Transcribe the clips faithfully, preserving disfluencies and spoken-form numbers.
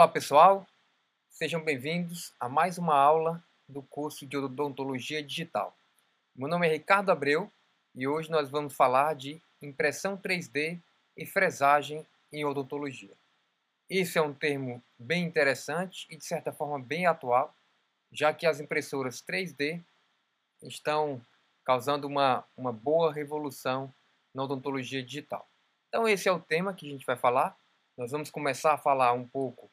Olá pessoal, sejam bem-vindos a mais uma aula do curso de Odontologia Digital. Meu nome é Ricardo Abreu e hoje nós vamos falar de impressão três D e fresagem em odontologia. Isso é um termo bem interessante e de certa forma bem atual, já que as impressoras três D estão causando uma, uma boa revolução na odontologia digital. Então esse é o tema que a gente vai falar. Nós vamos começar a falar um pouco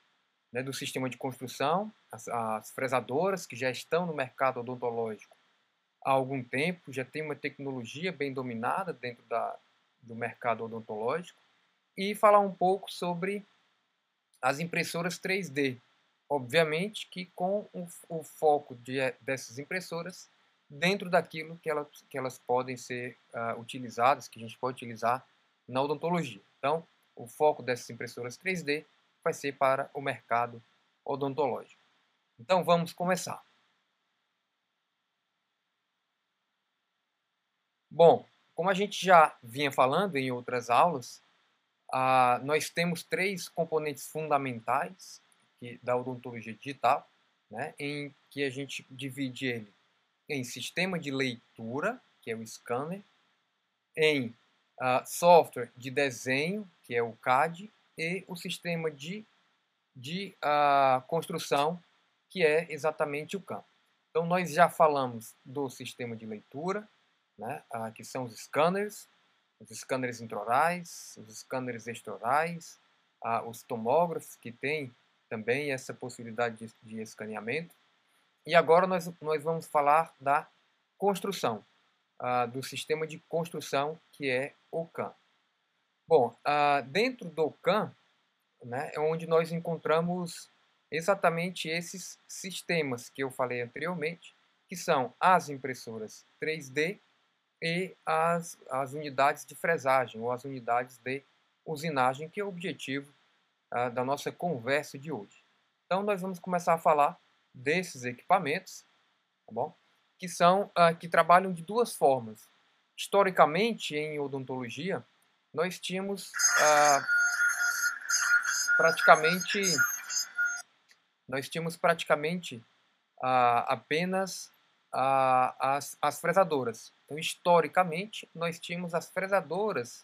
né, do sistema de construção, as, as fresadoras que já estão no mercado odontológico há algum tempo, já tem uma tecnologia bem dominada dentro da, do mercado odontológico, e falar um pouco sobre as impressoras três D. Obviamente que com o, o foco de, dessas impressoras dentro daquilo que elas, que elas podem ser uh, utilizadas, que a gente pode utilizar na odontologia. Então, o foco dessas impressoras três D vai ser para o mercado odontológico. Então, vamos começar. Bom, como a gente já vinha falando em outras aulas, ah, nós temos três componentes fundamentais que, da odontologia digital, né, em que a gente divide ele em sistema de leitura, que é o scanner, em Uh, software de desenho, que é o C A D, e o sistema de, de uh, construção, que é exatamente o C A M. Então, nós já falamos do sistema de leitura, né, uh, que são os scanners, os scanners intraorais, os scanners extraorais, uh, os tomógrafos, que têm também essa possibilidade de, de escaneamento. E agora nós, nós vamos falar da construção, uh, do sistema de construção, que é o C A M. Bom, uh, dentro do C A M, né, é onde nós encontramos exatamente esses sistemas que eu falei anteriormente, que são as impressoras três D e as, as unidades de fresagem, ou as unidades de usinagem, que é o objetivo uh, da nossa conversa de hoje. Então, nós vamos começar a falar desses equipamentos, tá bom? Que, são, uh, que trabalham de duas formas. Historicamente, em odontologia, nós tínhamos ah, praticamente, nós tínhamos praticamente ah, apenas ah, as, as fresadoras. Então, historicamente, nós tínhamos as fresadoras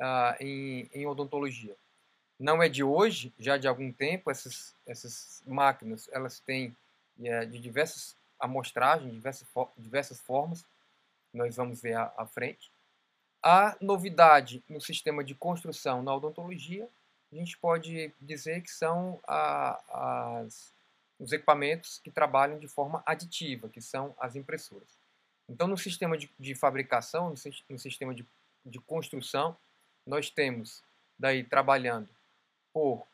ah, em, em odontologia. Não é de hoje, já de algum tempo, essas, essas máquinas elas têm é, de diversas amostragens, diversas, diversas formas. Nós vamos ver à frente. A novidade no sistema de construção na odontologia, a gente pode dizer que são a, as, os equipamentos que trabalham de forma aditiva, que são as impressoras. Então, no sistema de, de fabricação, no, no sistema de, de construção, nós temos daí trabalhando por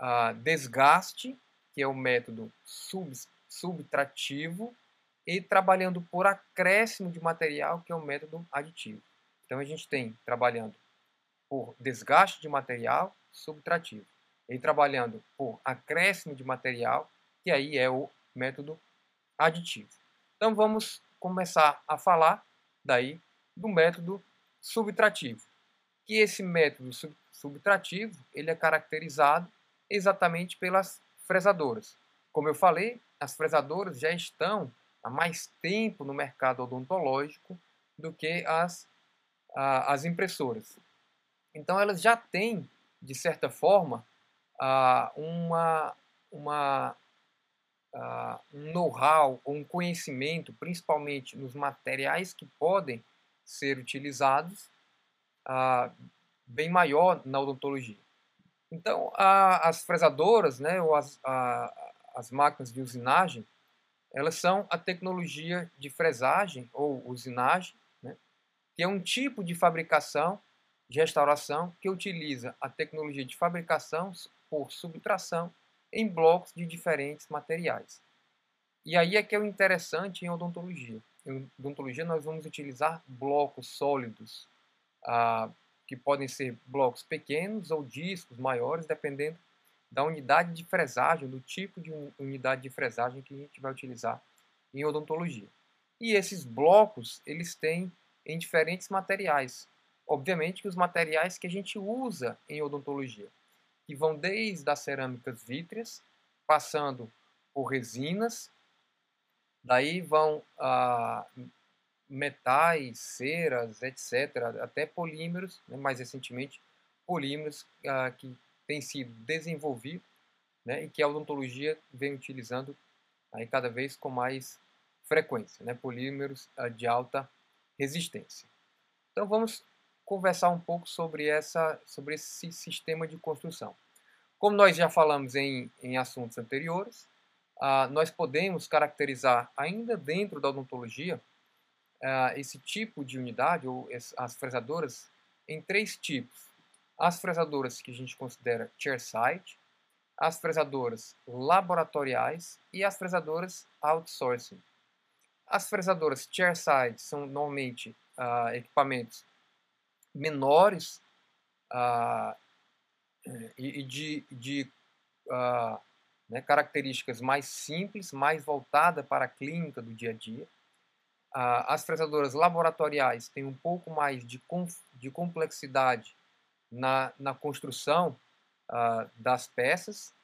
a, desgaste, que é o método sub, subtrativo, e trabalhando por acréscimo de material, que é o método aditivo. Então, a gente tem trabalhando por desgaste de material, subtrativo. E trabalhando por acréscimo de material, que aí é o método aditivo. Então, vamos começar a falar daí do método subtrativo. Que esse método sub subtrativo, ele é caracterizado exatamente pelas fresadoras. Como eu falei, as fresadoras já estão há mais tempo no mercado odontológico do que as, ah, as impressoras. Então, elas já têm, de certa forma, ah, uma, uma, ah, um know-how, um conhecimento, principalmente nos materiais que podem ser utilizados, ah, bem maior na odontologia. Então, ah, as fresadoras, né, ou as, ah, as máquinas de usinagem, elas são a tecnologia de fresagem ou usinagem, né, que é um tipo de fabricação de restauração que utiliza a tecnologia de fabricação por subtração em blocos de diferentes materiais. E aí é que é o interessante em odontologia. Em odontologia nós vamos utilizar blocos sólidos, ah, que podem ser blocos pequenos ou discos maiores, dependendo da unidade de fresagem, do tipo de unidade de fresagem que a gente vai utilizar em odontologia. E esses blocos, eles têm em diferentes materiais. Obviamente que os materiais que a gente usa em odontologia. que vão desde as cerâmicas vítreas, passando por resinas, daí vão ah, metais, ceras, etcétera, até polímeros, né, mais recentemente, polímeros ah, que têm sido desenvolvidos, né, e que a odontologia vem utilizando aí, cada vez com mais frequência, né, polímeros ah, de alta resistência. Então vamos conversar um pouco sobre, essa, sobre esse sistema de construção. Como nós já falamos em, em assuntos anteriores, ah, nós podemos caracterizar ainda dentro da odontologia ah, esse tipo de unidade, ou as fresadoras, em três tipos. As fresadoras que a gente considera chairside, as fresadoras laboratoriais e as fresadoras outsourcing. As fresadoras chairside são normalmente ah, equipamentos menores ah, e, e de, de ah, né, características mais simples, mais voltada para a clínica do dia a dia. Ah, as fresadoras laboratoriais têm um pouco mais de, de complexidade na, na construção ah, das peças,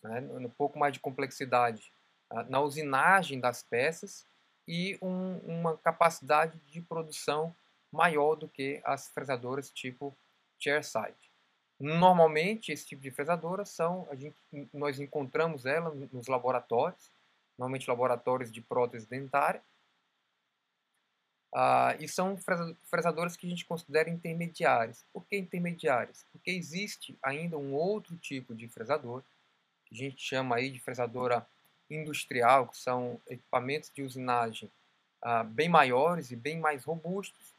né, um pouco mais de complexidade ah, na usinagem das peças e um, uma capacidade de produção maior do que as fresadoras tipo chairside. Normalmente, esse tipo de fresadora são, a gente, nós encontramos ela nos laboratórios, normalmente laboratórios de prótese dentária, ah, e são fresadoras que a gente considera intermediárias. Por que intermediárias? Porque existe ainda um outro tipo de fresador, que a gente chama aí de fresadora industrial, que são equipamentos de usinagem ah, bem maiores e bem mais robustos,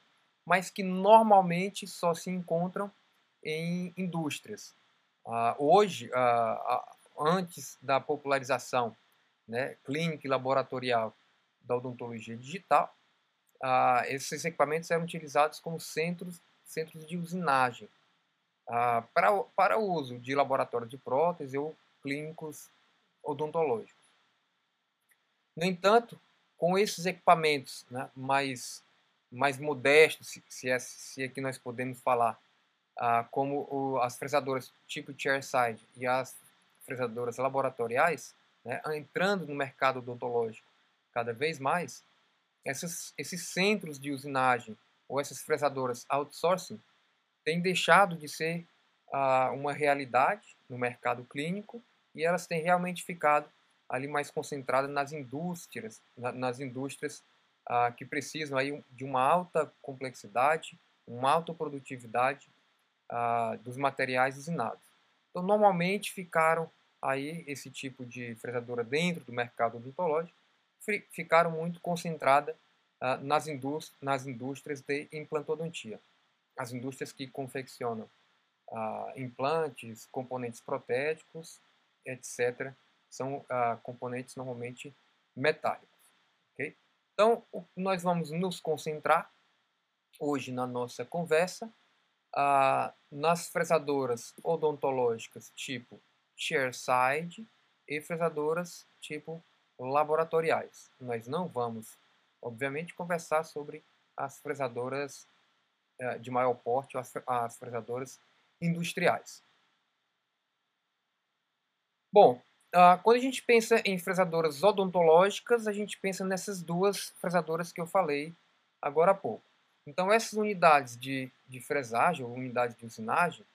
mas que normalmente só se encontram em indústrias. Uh, hoje, uh, uh, antes da popularização, né, clínica e laboratorial da odontologia digital, uh, esses equipamentos eram utilizados como centros, centros de usinagem, uh, para, para uso de laboratórios de prótese ou clínicos odontológicos. No entanto, com esses equipamentos, né, mais... mais modestos, se, se, é, se é que nós podemos falar, ah, como o, as fresadoras tipo chairside e as fresadoras laboratoriais, né, entrando no mercado odontológico cada vez mais, essas, esses centros de usinagem ou essas fresadoras outsourcing têm deixado de ser ah, uma realidade no mercado clínico e elas têm realmente ficado ali mais concentradas nas indústrias, na, nas indústrias Ah, que precisam aí de uma alta complexidade, uma alta produtividade ah, dos materiais usinados. Então, normalmente ficaram aí esse tipo de fresadora dentro do mercado odontológico, ficaram muito concentrada ah, nas, indúst nas indústrias de implantodontia, as indústrias que confeccionam ah, implantes, componentes protéticos, etcétera. São ah, componentes normalmente metálicos. Ok? Então, nós vamos nos concentrar hoje na nossa conversa ah, nas fresadoras odontológicas tipo chairside e fresadoras tipo laboratoriais. Nós não vamos, obviamente, conversar sobre as fresadoras eh, de maior porte ou as, as fresadoras industriais. Bom, quando a gente pensa em fresadoras odontológicas, a gente pensa nessas duas fresadoras que eu falei agora há pouco. Então, essas unidades de, de fresagem, ou unidades de usinagem,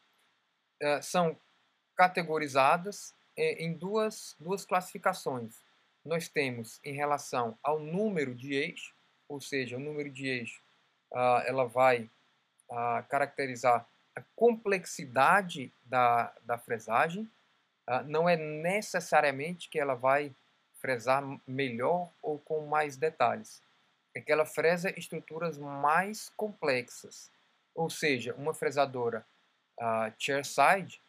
são categorizadas em duas, duas classificações. Nós temos em relação ao número de eixo, ou seja, o número de eixo ela vai caracterizar a complexidade da, da fresagem. Uh, não é necessariamente que ela vai fresar melhor ou com mais detalhes. É que ela fresa estruturas mais complexas. Ou seja, uma fresadora uh, chairside,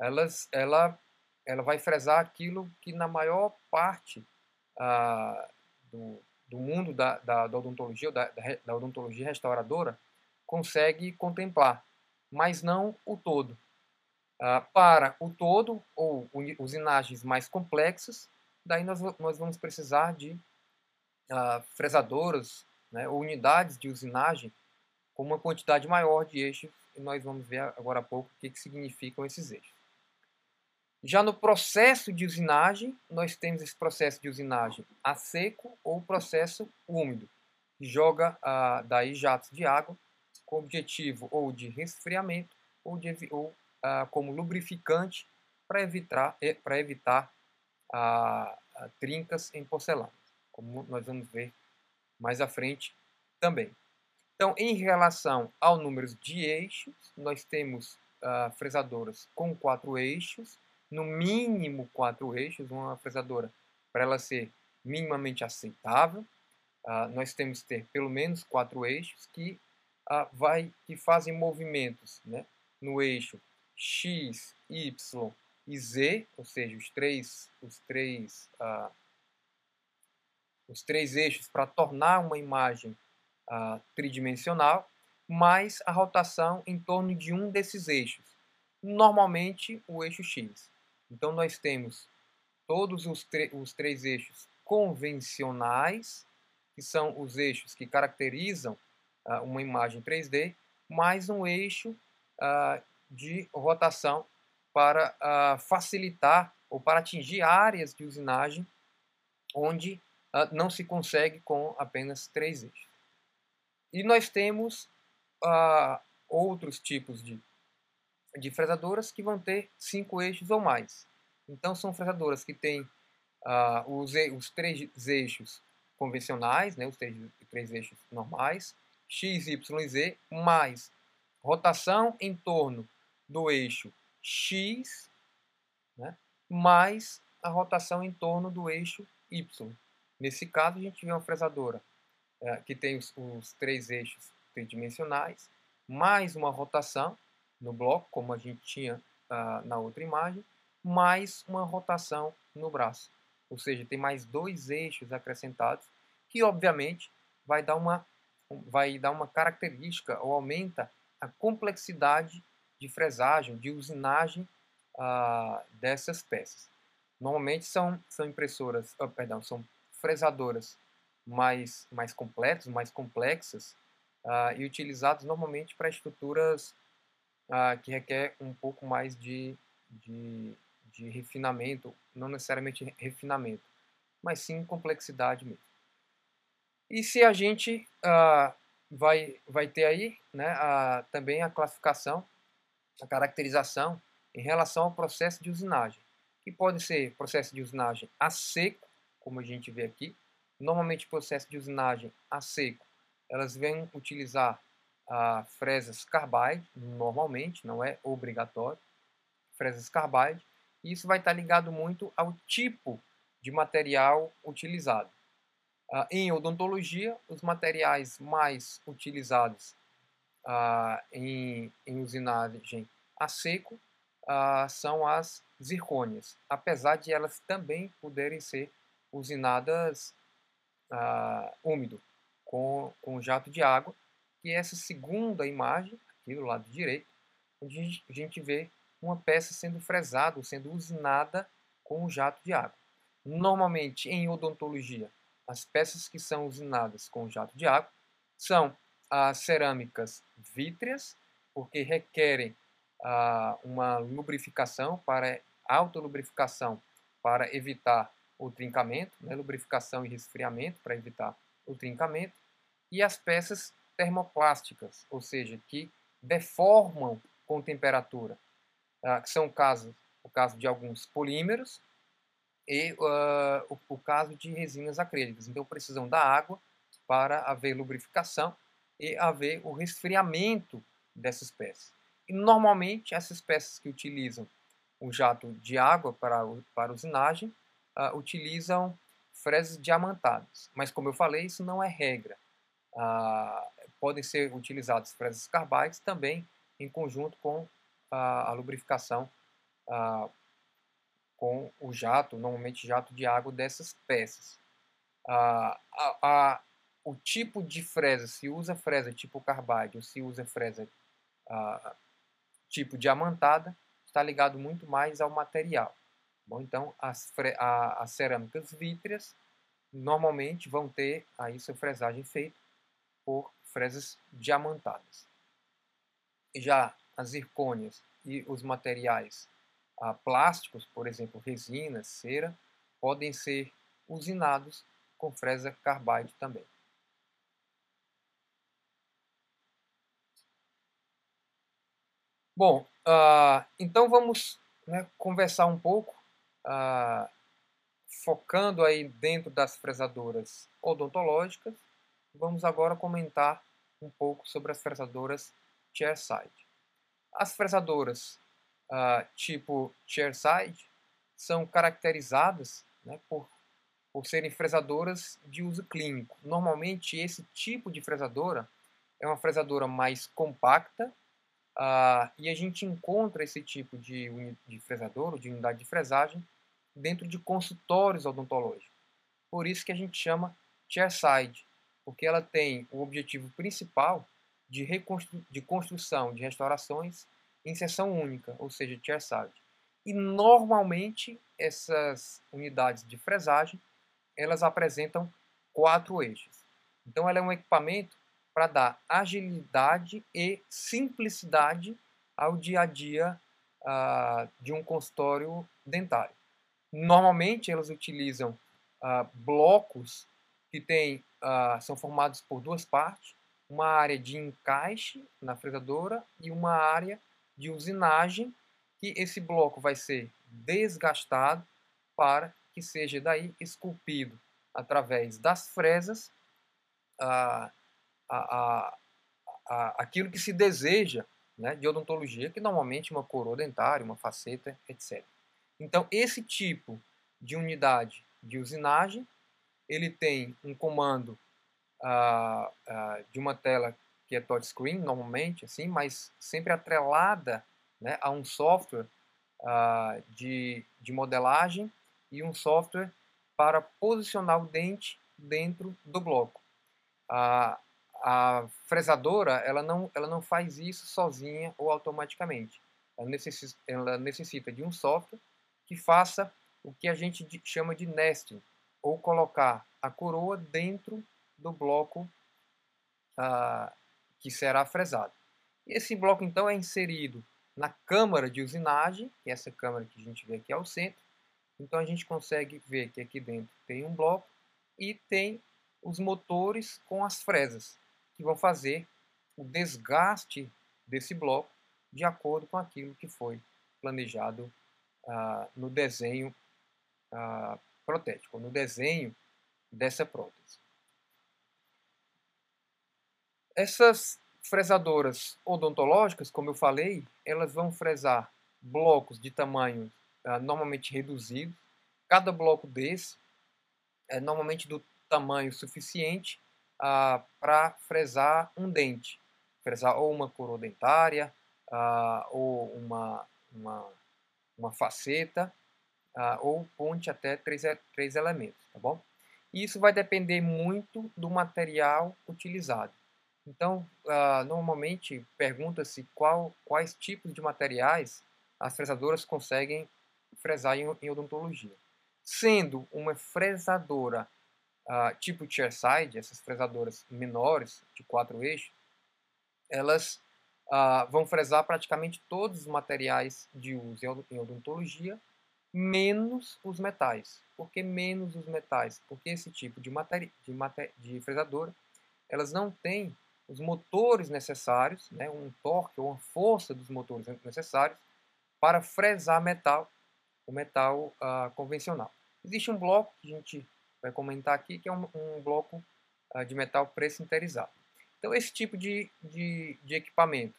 elas, ela, ela vai fresar aquilo que na maior parte uh, do, do mundo da, da, da odontologia, da, da odontologia restauradora, consegue contemplar, mas não o todo. Uh, para o todo, ou usinagens mais complexas, daí nós, nós vamos precisar de uh, fresadoras, né, ou unidades de usinagem com uma quantidade maior de eixos, e nós vamos ver agora há pouco o que, que significam esses eixos. Já no processo de usinagem, nós temos esse processo de usinagem a seco ou processo úmido, que joga ah, daí jatos de água com o objetivo ou de resfriamento ou, de, ou ah, como lubrificante para evitar, para evitar ah, trincas em porcelana, como nós vamos ver mais à frente também. Então, em relação ao número de eixos, nós temos ah, fresadoras com quatro eixos, no mínimo quatro eixos, uma fresadora para ela ser minimamente aceitável. Ah, nós temos que ter pelo menos quatro eixos que, ah, vai, que fazem movimentos, né, no eixo X, Y e Z, ou seja, os três, os três, ah, os três eixos para tornar uma imagem ah, tridimensional, mais a rotação em torno de um desses eixos, normalmente o eixo X. Então nós temos todos os, os três eixos convencionais, que são os eixos que caracterizam ah, uma imagem três D, mais um eixo ah, de rotação para ah, facilitar ou para atingir áreas de usinagem onde ah, não se consegue com apenas três eixos. E nós temos ah, outros tipos de, de fresadoras que vão ter cinco eixos ou mais. Então são fresadoras que têm ah, os, os três eixos convencionais, né, os três, três eixos normais, X, Y e Z, mais rotação em torno do eixo X, né, mais a rotação em torno do eixo Y. Nesse caso, a gente vê uma fresadora eh, que tem os, os três eixos tridimensionais, mais uma rotação no bloco, como a gente tinha ah, na outra imagem, mais uma rotação no braço. Ou seja, tem mais dois eixos acrescentados, que obviamente vai dar uma, vai dar uma característica ou aumenta a complexidade de fresagem, de usinagem ah, dessas peças. Normalmente são, são impressoras, oh, perdão, são fresadoras mais, mais completas, mais complexas ah, e utilizadas normalmente para estruturas ah, que requer um pouco mais de, de de refinamento, não necessariamente refinamento, mas sim complexidade mesmo. E se a gente ah, vai, vai ter aí, né, a, também a classificação, a caracterização em relação ao processo de usinagem, que pode ser processo de usinagem a seco, como a gente vê aqui. Normalmente, processo de usinagem a seco, elas vêm utilizar ah, fresas carbide, normalmente, não é obrigatório, fresas carbide. Isso vai estar ligado muito ao tipo de material utilizado. Ah, em odontologia, os materiais mais utilizados ah, em, em usinagem a seco ah, são as zircônias, apesar de elas também poderem ser usinadas ah, úmido, com, com jato de água, que é essa segunda imagem, aqui do lado direito, onde a gente vê uma peça sendo fresada, sendo usinada com um jato de água. Normalmente, em odontologia, as peças que são usinadas com jato de água são as cerâmicas vítreas, porque requerem ah, uma lubrificação, para autolubrificação, para evitar o trincamento, né, lubrificação e resfriamento, para evitar o trincamento, e as peças termoplásticas, ou seja, que deformam com temperatura, que são o caso, o caso de alguns polímeros e uh, o, o caso de resinas acrílicas. Então, precisam da água para haver lubrificação e haver o resfriamento dessas peças. E, normalmente, essas peças que utilizam o jato de água para, para usinagem uh, utilizam fresas diamantadas. Mas, como eu falei, isso não é regra. Uh, podem ser utilizadas fresas carbides também em conjunto com a lubrificação ah, com o jato, normalmente jato de água dessas peças. Ah, a, a, o tipo de fresa, se usa fresa tipo carbide ou se usa fresa ah, tipo diamantada, está ligado muito mais ao material. Bom, então, as, a, as cerâmicas vítreas normalmente vão ter aí sua fresagem feita por fresas diamantadas. Já as zircônias e os materiais ah, plásticos, por exemplo, resina, cera, podem ser usinados com fresa carbide também. Bom, ah, então vamos, né, conversar um pouco, ah, focando aí dentro das fresadoras odontológicas. Vamos agora comentar um pouco sobre as fresadoras chairside. As fresadoras ah, tipo chairside são caracterizadas, né, por, por serem fresadoras de uso clínico. Normalmente esse tipo de fresadora é uma fresadora mais compacta, Uh, e a gente encontra esse tipo de, de fresador, ou de unidade de fresagem, dentro de consultórios odontológicos. Por isso que a gente chama chairside, porque ela tem o objetivo principal de, reconstru de construção de restaurações em seção única, ou seja, chairside. E normalmente essas unidades de fresagem, elas apresentam quatro eixos. Então ela é um equipamento para dar agilidade e simplicidade ao dia a dia uh, de um consultório dentário. Normalmente, elas utilizam uh, blocos que tem, uh, são formados por duas partes, uma área de encaixe na fresadora e uma área de usinagem, que esse bloco vai ser desgastado para que seja daí esculpido através das fresas, uh, A, a, a, aquilo que se deseja, né, de odontologia, que normalmente é uma coroa dentária, uma faceta, etcétera. Então, esse tipo de unidade de usinagem, ele tem um comando ah, ah, de uma tela que é touchscreen, normalmente, assim, mas sempre atrelada, né, a um software ah, de, de modelagem e um software para posicionar o dente dentro do bloco. Ah, A fresadora, ela não, ela não faz isso sozinha ou automaticamente. Ela necessita, ela necessita de um software que faça o que a gente chama de nesting, ou colocar a coroa dentro do bloco ah, que será fresado. E esse bloco, então, é inserido na câmara de usinagem, que é essa câmara que a gente vê aqui ao centro. Então, a gente consegue ver que aqui dentro tem um bloco e tem os motores com as fresas, que vão fazer o desgaste desse bloco de acordo com aquilo que foi planejado ah, no desenho ah, protético, no desenho dessa prótese. Essas fresadoras odontológicas, como eu falei, elas vão fresar blocos de tamanho ah, normalmente reduzido. Cada bloco desse é normalmente do tamanho suficiente Uh, para fresar um dente, fresar ou uma coroa dentária, uh, ou uma, uma, uma faceta, uh, ou ponte até três, três elementos, tá bom? E isso vai depender muito do material utilizado. Então, uh, normalmente pergunta-se qual, quais tipos de materiais as fresadoras conseguem fresar em, em odontologia. Sendo uma fresadora Uh, tipo chairside, essas fresadoras menores, de quatro eixos, elas uh, vão fresar praticamente todos os materiais de uso em odontologia, menos os metais. Por que menos os metais? Porque esse tipo de, de, de fresadora, elas não têm os motores necessários, né, um torque ou uma força dos motores necessários para fresar metal, o metal uh, convencional. Existe um bloco que a gente vai comentar aqui, que é um, um bloco uh, de metal pré-sinterizado. Então, esse tipo de, de, de equipamento,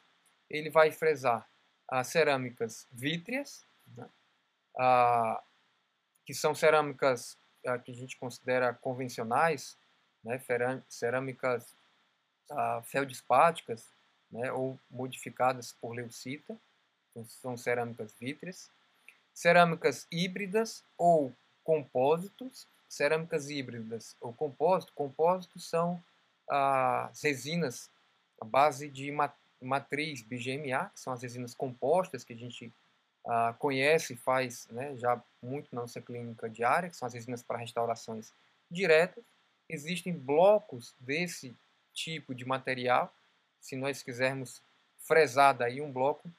ele vai fresar uh, cerâmicas vítreas, né? uh, que são cerâmicas uh, que a gente considera convencionais, né? Cerâmicas uh, feldspáticas, né? Ou modificadas por leucita, então, são cerâmicas vítreas. Cerâmicas híbridas ou compósitos. Cerâmicas híbridas ou compósito, compósitos são as resinas à base de matriz B G M A, que são as resinas compostas que a gente uh, conhece e faz, né, já muito na nossa clínica diária, que são as resinas para restaurações diretas. Existem blocos desse tipo de material, se nós quisermos fresar daí um bloco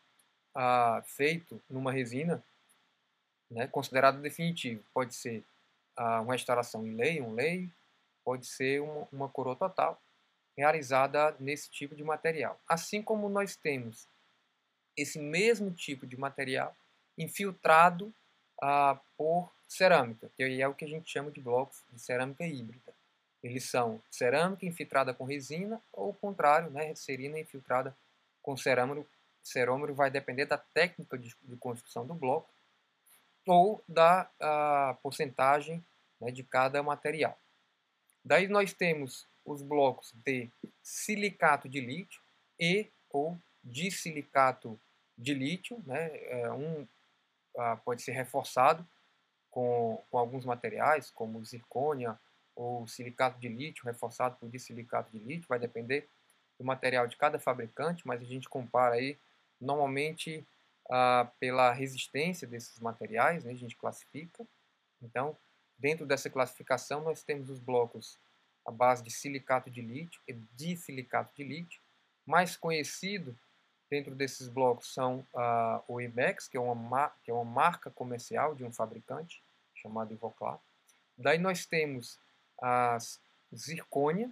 uh, feito numa resina né, considerado definitivo. Pode ser ah, uma restauração em lei, um lei, pode ser uma, uma coroa total realizada nesse tipo de material. Assim como nós temos esse mesmo tipo de material infiltrado ah, por cerâmica, que é o que a gente chama de blocos de cerâmica híbrida. Eles são cerâmica infiltrada com resina, ou o contrário, né, serina infiltrada com cerâmico. Cerâmico vai depender da técnica de, de construção do bloco ou da a, porcentagem, né, de cada material. Daí nós temos os blocos de silicato de lítio e ou de silicato de lítio, né, um a, pode ser reforçado com, com alguns materiais, como zircônia, ou silicato de lítio reforçado por dissilicato de lítio, vai depender do material de cada fabricante, mas a gente compara aí normalmente ah, pela resistência desses materiais, né, a gente classifica. Então, dentro dessa classificação, nós temos os blocos à base de silicato de lítio e dissilicato de lítio. Mais conhecido dentro desses blocos são ah, o Ibex, que é, uma que é uma marca comercial de um fabricante chamado Ivoclar. Daí nós temos as zircônia,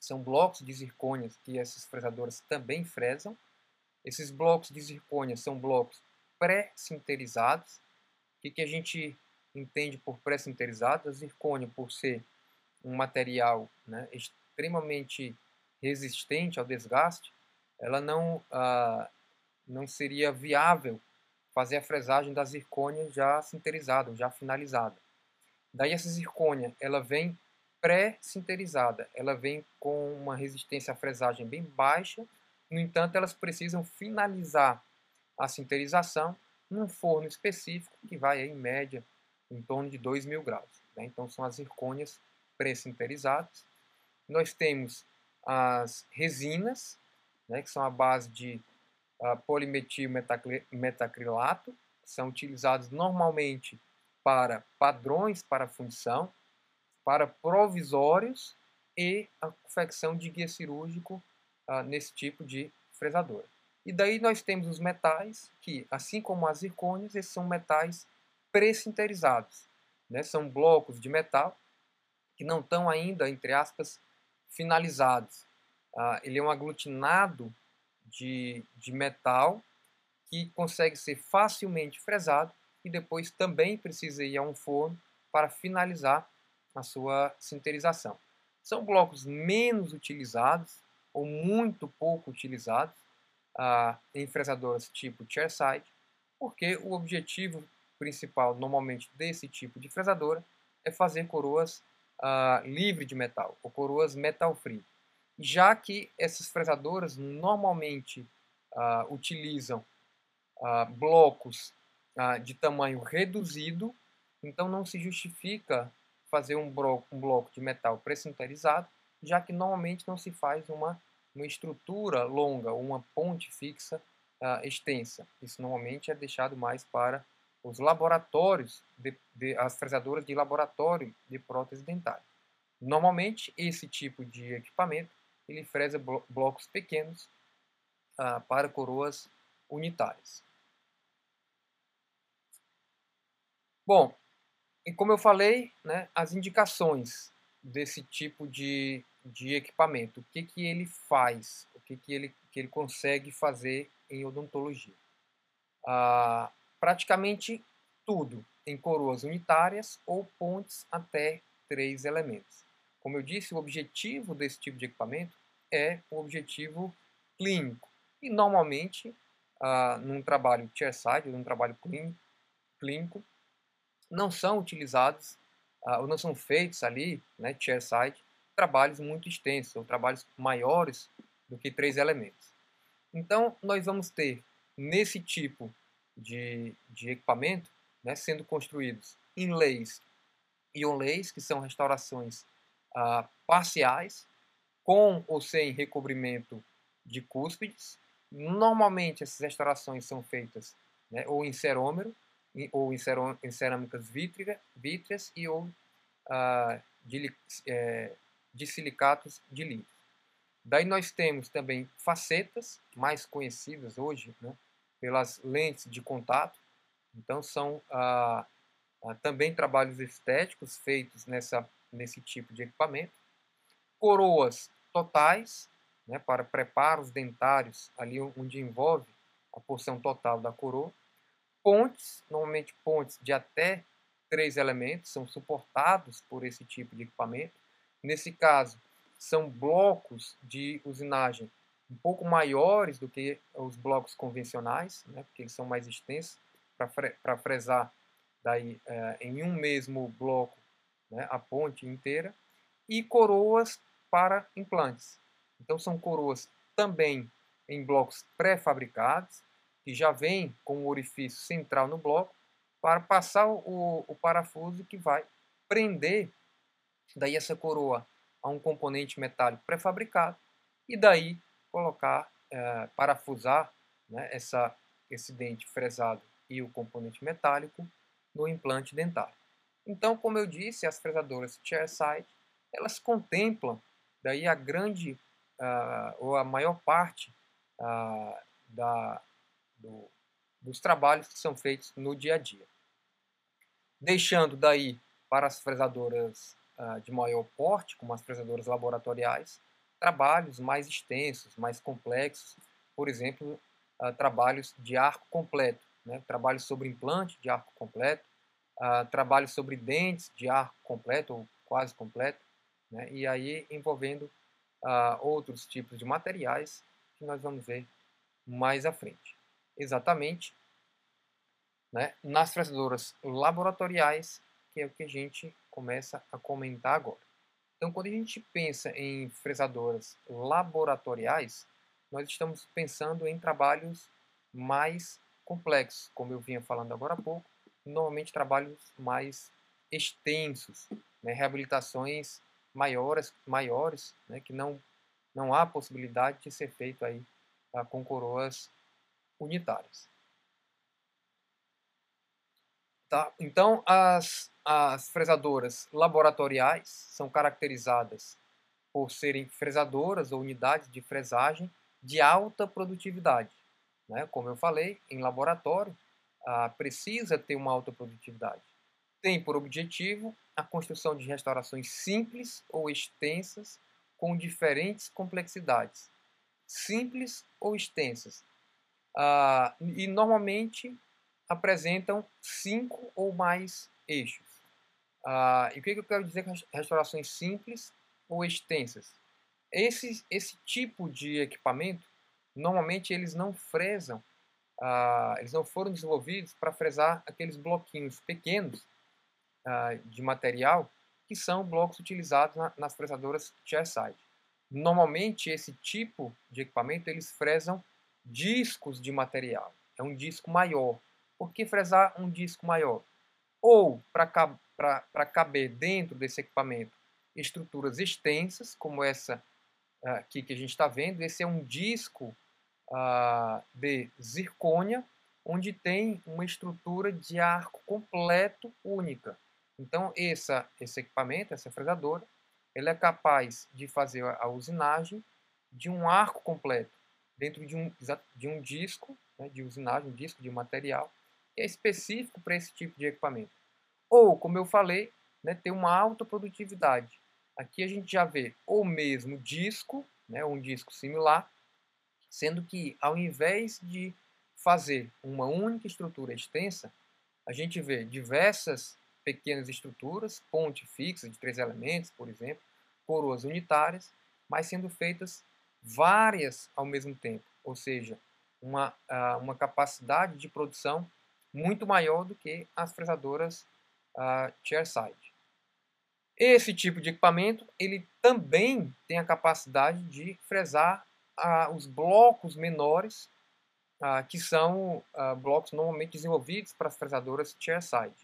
são blocos de zircônia que essas fresadoras também fresam. Esses blocos de zircônia são blocos pré-sinterizados. O que, que a gente entende por pré-sinterizado? A zircônia, por ser um material, né, extremamente resistente ao desgaste, ela não, ah, não seria viável fazer a fresagem da zircônia já sinterizada, já finalizada. Daí essa zircônia, ela vem pré-sinterizada, ela vem com uma resistência à fresagem bem baixa, no entanto elas precisam finalizar a sinterização num forno específico que vai em média em torno de dois mil graus. Né? Então são as zircônias pré-sinterizadas. Nós temos as resinas, né, que são a base de uh, polimetil metacrilato, são utilizados normalmente para padrões para fundição, para provisórios e a confecção de guia cirúrgico ah, nesse tipo de fresadora. E daí nós temos os metais, que assim como as zircônias, esses são metais pré-sinterizados, né? São blocos de metal que não estão ainda, entre aspas, finalizados. Ah, ele é um aglutinado de, de metal que consegue ser facilmente fresado e depois também precisa ir a um forno para finalizar a sua sinterização. São blocos menos utilizados ou muito pouco utilizados ah, em fresadoras tipo chairside, porque o objetivo principal normalmente desse tipo de fresadora é fazer coroas ah, livre de metal, ou coroas metal free. Já que essas fresadoras normalmente ah, utilizam ah, blocos de tamanho reduzido, então não se justifica fazer um bloco, um bloco de metal pré-sinterizado, já que normalmente não se faz uma, uma estrutura longa, ou uma ponte fixa uh, extensa. Isso normalmente é deixado mais para os laboratórios, de, de, as fresadoras de laboratório de prótese dentária. Normalmente esse tipo de equipamento ele fresa blo blocos pequenos uh, para coroas unitárias. Bom, e como eu falei, né, as indicações desse tipo de, de equipamento, o que, que ele faz, o que, que, ele, que ele consegue fazer em odontologia. Ah, praticamente tudo em coroas unitárias ou pontes até três elementos. Como eu disse, o objetivo desse tipo de equipamento é o objetivo clínico. E normalmente, ah, num trabalho chairside, num trabalho clínico, não são utilizados, ou não são feitos ali, né, chairside, trabalhos muito extensos, ou trabalhos maiores do que três elementos. Então, nós vamos ter, nesse tipo de, de equipamento, né, sendo construídos inlays e onlays, que são restaurações ah, parciais, com ou sem recobrimento de cúspides. Normalmente, essas restaurações são feitas, né, ou em cerômero, ou em cerâmicas vítreas e ou ah, de, é, de silicatos de lítio. Daí nós temos também facetas, mais conhecidas hoje, né, pelas lentes de contato. Então são ah, também trabalhos estéticos feitos nessa, nesse tipo de equipamento. Coroas totais, né, para preparos dentários, ali onde envolve a porção total da coroa. Pontes, normalmente pontes de até três elementos, são suportados por esse tipo de equipamento. Nesse caso, são blocos de usinagem um pouco maiores do que os blocos convencionais, né, porque eles são mais extensos, para fre fresar daí, é, em um mesmo bloco, né, a ponte inteira. E coroas para implantes. Então são coroas também em blocos pré-fabricados, que já vêm com o orifício central no bloco, para passar o, o parafuso que vai prender daí essa coroa a um componente metálico pré-fabricado e daí colocar, eh, parafusar, né, essa, esse dente fresado e o componente metálico no implante dentário. Então, como eu disse, as fresadoras chairside, elas contemplam daí a grande uh, ou a maior parte uh, da, do, dos trabalhos que são feitos no dia a dia. Deixando daí para as fresadoras uh, de maior porte, como as fresadoras laboratoriais, trabalhos mais extensos, mais complexos, por exemplo, uh, trabalhos de arco completo, né? Trabalhos sobre implante de arco completo, uh, trabalhos sobre dentes de arco completo ou quase completo, né? E aí envolvendo uh, outros tipos de materiais que nós vamos ver mais à frente. Exatamente, né? Nas fresadoras laboratoriais, que é o que a gente começa a comentar agora. Então, quando a gente pensa em fresadoras laboratoriais, nós estamos pensando em trabalhos mais complexos, como eu vinha falando agora há pouco, normalmente trabalhos mais extensos, né? Reabilitações maiores, maiores, né? Que não, não há possibilidade de ser feito aí, tá? Com coroas unitárias. Tá? Então, as, as fresadoras laboratoriais são caracterizadas por serem fresadoras ou unidades de fresagem de alta produtividade, né? Como eu falei, em laboratório, ah, precisa ter uma alta produtividade. Tem por objetivo a construção de restaurações simples ou extensas com diferentes complexidades. Simples ou extensas. Ah, e normalmente apresentam cinco ou mais eixos. Ah, e o que eu quero dizer com restaurações simples ou extensas? Esse, esse tipo de equipamento, normalmente eles não fresam, ah, eles não foram desenvolvidos para fresar aqueles bloquinhos pequenos de material, que são blocos utilizados na, nas fresadoras chairside. Normalmente, esse tipo de equipamento, eles fresam discos de material. É um disco maior. Por que fresar um disco maior? Ou, para caber dentro desse equipamento, estruturas extensas, como essa aqui que a gente está vendo. Esse é um disco uh, de zircônia, onde tem uma estrutura de arco completo única. Então, essa, esse equipamento, essa fresadora, ela é capaz de fazer a usinagem de um arco completo, dentro de um, de um disco, né, de usinagem, um disco de material, que é específico para esse tipo de equipamento. Ou, como eu falei, né, tem uma alta produtividade. Aqui a gente já vê o mesmo disco, né, um disco similar, sendo que ao invés de fazer uma única estrutura extensa, a gente vê diversas pequenas estruturas, ponte fixa de três elementos, por exemplo, coroas unitárias, mas sendo feitas várias ao mesmo tempo, ou seja, uma, uh, uma capacidade de produção muito maior do que as fresadoras uh, chairside. Esse tipo de equipamento, ele também tem a capacidade de fresar uh, os blocos menores, ah, que são ah, blocos normalmente desenvolvidos para as fresadoras chairside.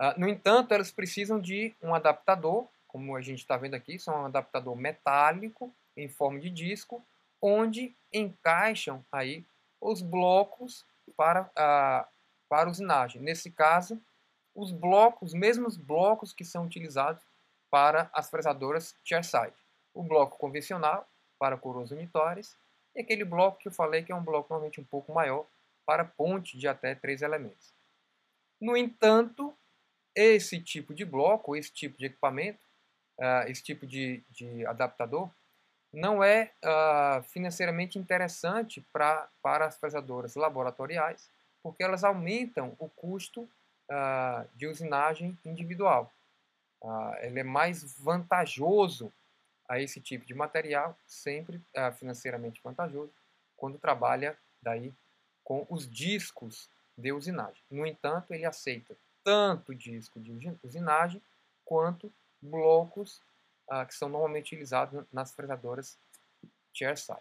Ah, no entanto, elas precisam de um adaptador, como a gente está vendo aqui, são um adaptador metálico em forma de disco, onde encaixam aí os blocos para, ah, para usinagem. Nesse caso, os blocos, os mesmos blocos que são utilizados para as fresadoras chairside. O bloco convencional para coroas unitárias, e aquele bloco que eu falei que é um bloco normalmente um pouco maior para ponte de até três elementos. No entanto, esse tipo de bloco, esse tipo de equipamento, uh, esse tipo de, de adaptador, não é uh, financeiramente interessante pra, para as fresadoras laboratoriais, porque elas aumentam o custo uh, de usinagem individual. Uh, ele é mais vantajoso a esse tipo de material, sempre uh, financeiramente vantajoso, quando trabalha daí com os discos de usinagem. No entanto, ele aceita tanto disco de usinagem quanto blocos uh, que são normalmente utilizados nas fresadoras chairside.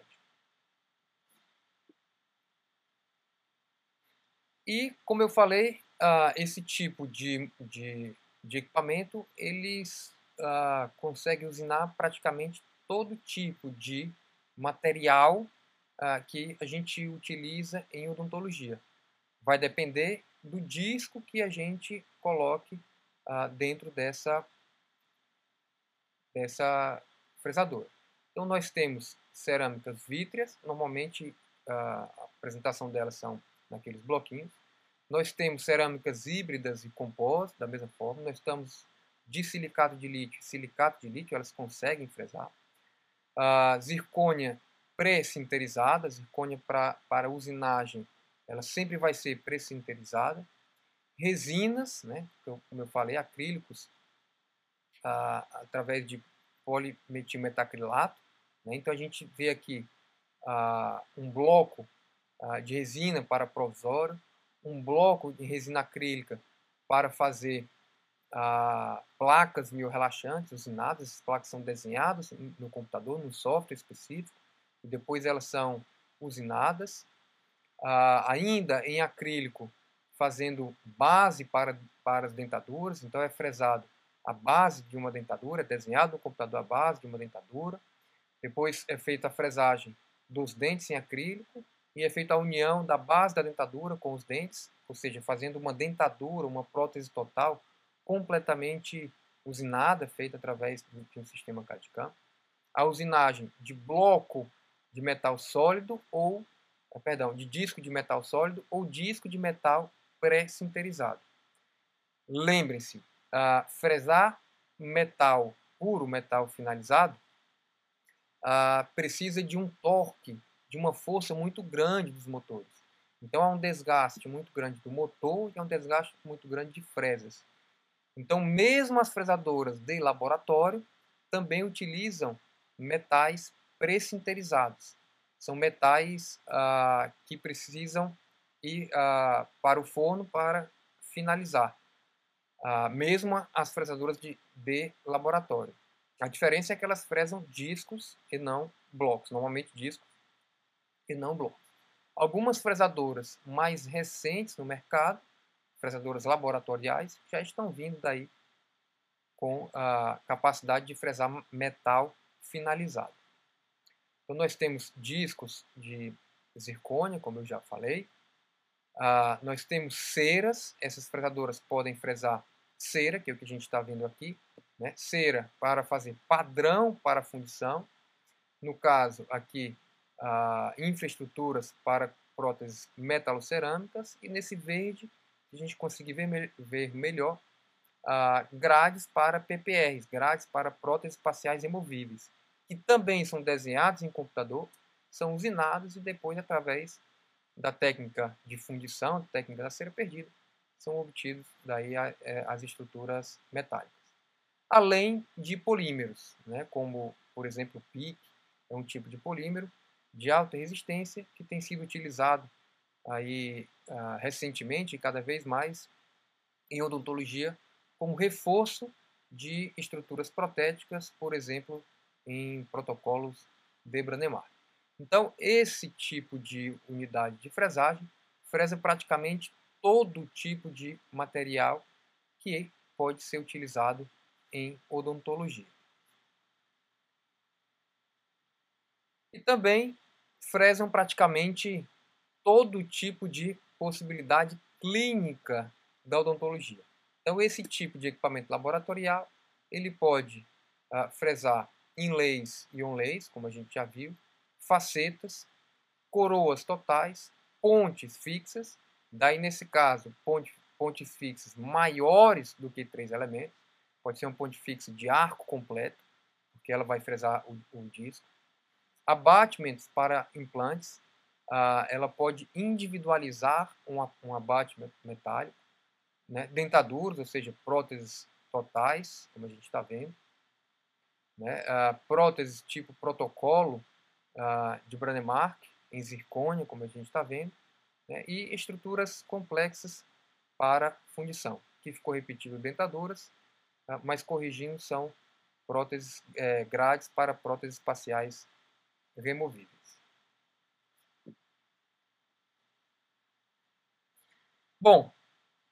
E, como eu falei, uh, esse tipo de, de, de equipamento, eles uh, conseguem usinar praticamente todo tipo de material uh, que a gente utiliza em odontologia. Vai depender do disco que a gente coloque uh, dentro dessa, dessa fresadora. Então, nós temos cerâmicas vítreas, normalmente uh, a apresentação delas são naqueles bloquinhos. Nós temos cerâmicas híbridas e compósitos, da mesma forma. Nós estamos de silicato de lítio, silicato de lítio, elas conseguem fresar. Uh, zircônia pré-sinterizada, zircônia pra, para usinagem, ela sempre vai ser pré-sinterizada. Resinas, né, como eu falei, acrílicos, uh, através de polimetilmetacrilato, né? Então a gente vê aqui uh, um bloco de resina para provisório, um bloco de resina acrílica para fazer ah, placas miorrelaxantes usinadas. Essas placas são desenhadas no computador, num software específico, e depois elas são usinadas. Ah, ainda em acrílico, fazendo base para, para as dentaduras, então é fresado a base de uma dentadura, é desenhado no computador a base de uma dentadura, depois é feita a fresagem dos dentes em acrílico, e é feita a união da base da dentadura com os dentes, ou seja, fazendo uma dentadura, uma prótese total, completamente usinada, feita através de um sistema C A D-CAM. A usinagem de bloco de metal sólido, ou, perdão, de disco de metal sólido ou disco de metal pré-sinterizado. Lembrem-se, uh, fresar metal puro, metal finalizado, uh, precisa de um torque, de uma força muito grande dos motores. Então há um desgaste muito grande do motor e há um desgaste muito grande de fresas. Então mesmo as fresadoras de laboratório também utilizam metais pré-sinterizados. São metais ah, que precisam ir ah, para o forno para finalizar. Ah, mesmo as fresadoras de, de laboratório. A diferença é que elas fresam discos e não blocos. Normalmente discos e não bloco. Algumas fresadoras mais recentes no mercado, fresadoras laboratoriais, já estão vindo daí com a capacidade de fresar metal finalizado. Então nós temos discos de zircônia, como eu já falei. Ah, nós temos ceras, essas fresadoras podem fresar cera, que é o que a gente está vendo aqui, né? Cera para fazer padrão para fundição. No caso aqui, Uh, infraestruturas para próteses metalocerâmicas, e nesse verde a gente conseguir ver, me ver melhor uh, grades para P P Rs, grades para próteses parciais removíveis, que também são desenhados em computador, são usinados e depois, através da técnica de fundição, técnica da cera perdida, são obtidos daí a, a, as estruturas metálicas. Além de polímeros, né, como por exemplo o PEEK, é um tipo de polímero de alta resistência que tem sido utilizado aí uh, recentemente, cada vez mais em odontologia, como reforço de estruturas protéticas, por exemplo, em protocolos de Brånemark. Então, esse tipo de unidade de fresagem fresa praticamente todo tipo de material que pode ser utilizado em odontologia. E também fresam praticamente todo tipo de possibilidade clínica da odontologia. Então esse tipo de equipamento laboratorial, ele pode uh, fresar inlays e onlays, como a gente já viu, facetas, coroas totais, pontes fixas, daí nesse caso ponte, pontifixos maiores do que três elementos. Pode ser um pontifixo de arco completo, porque ela vai fresar o, o disco. Abatimentos para implantes. Uh, ela pode individualizar um, um abatimento metálico. Né? Dentaduras, ou seja, próteses totais, como a gente está vendo. Né? Uh, próteses tipo protocolo uh, de Brånemark, em zircônio, como a gente está vendo. Né? E estruturas complexas para fundição, que ficou repetido dentaduras, uh, mas corrigindo são próteses eh, grades para próteses espaciais removidas. Bom,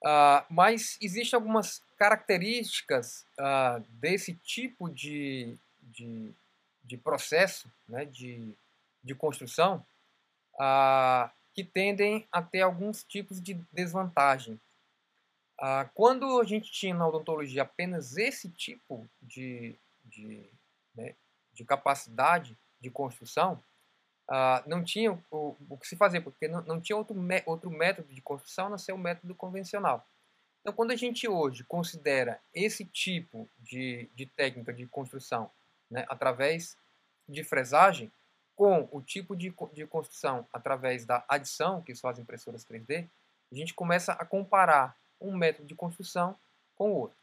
uh, mas existem algumas características uh, desse tipo de, de, de processo, né, de, de construção, uh, que tendem a ter alguns tipos de desvantagem. Uh, quando a gente tinha na odontologia apenas esse tipo de, de, né, de capacidade de construção, Uh, não tinha o, o que se fazer, porque não, não tinha outro, me, outro método de construção a não ser o método convencional. Então, quando a gente hoje considera esse tipo de, de técnica de construção, né, através de fresagem, com o tipo de, de construção através da adição, que são as impressoras três D, a gente começa a comparar um método de construção com o outro.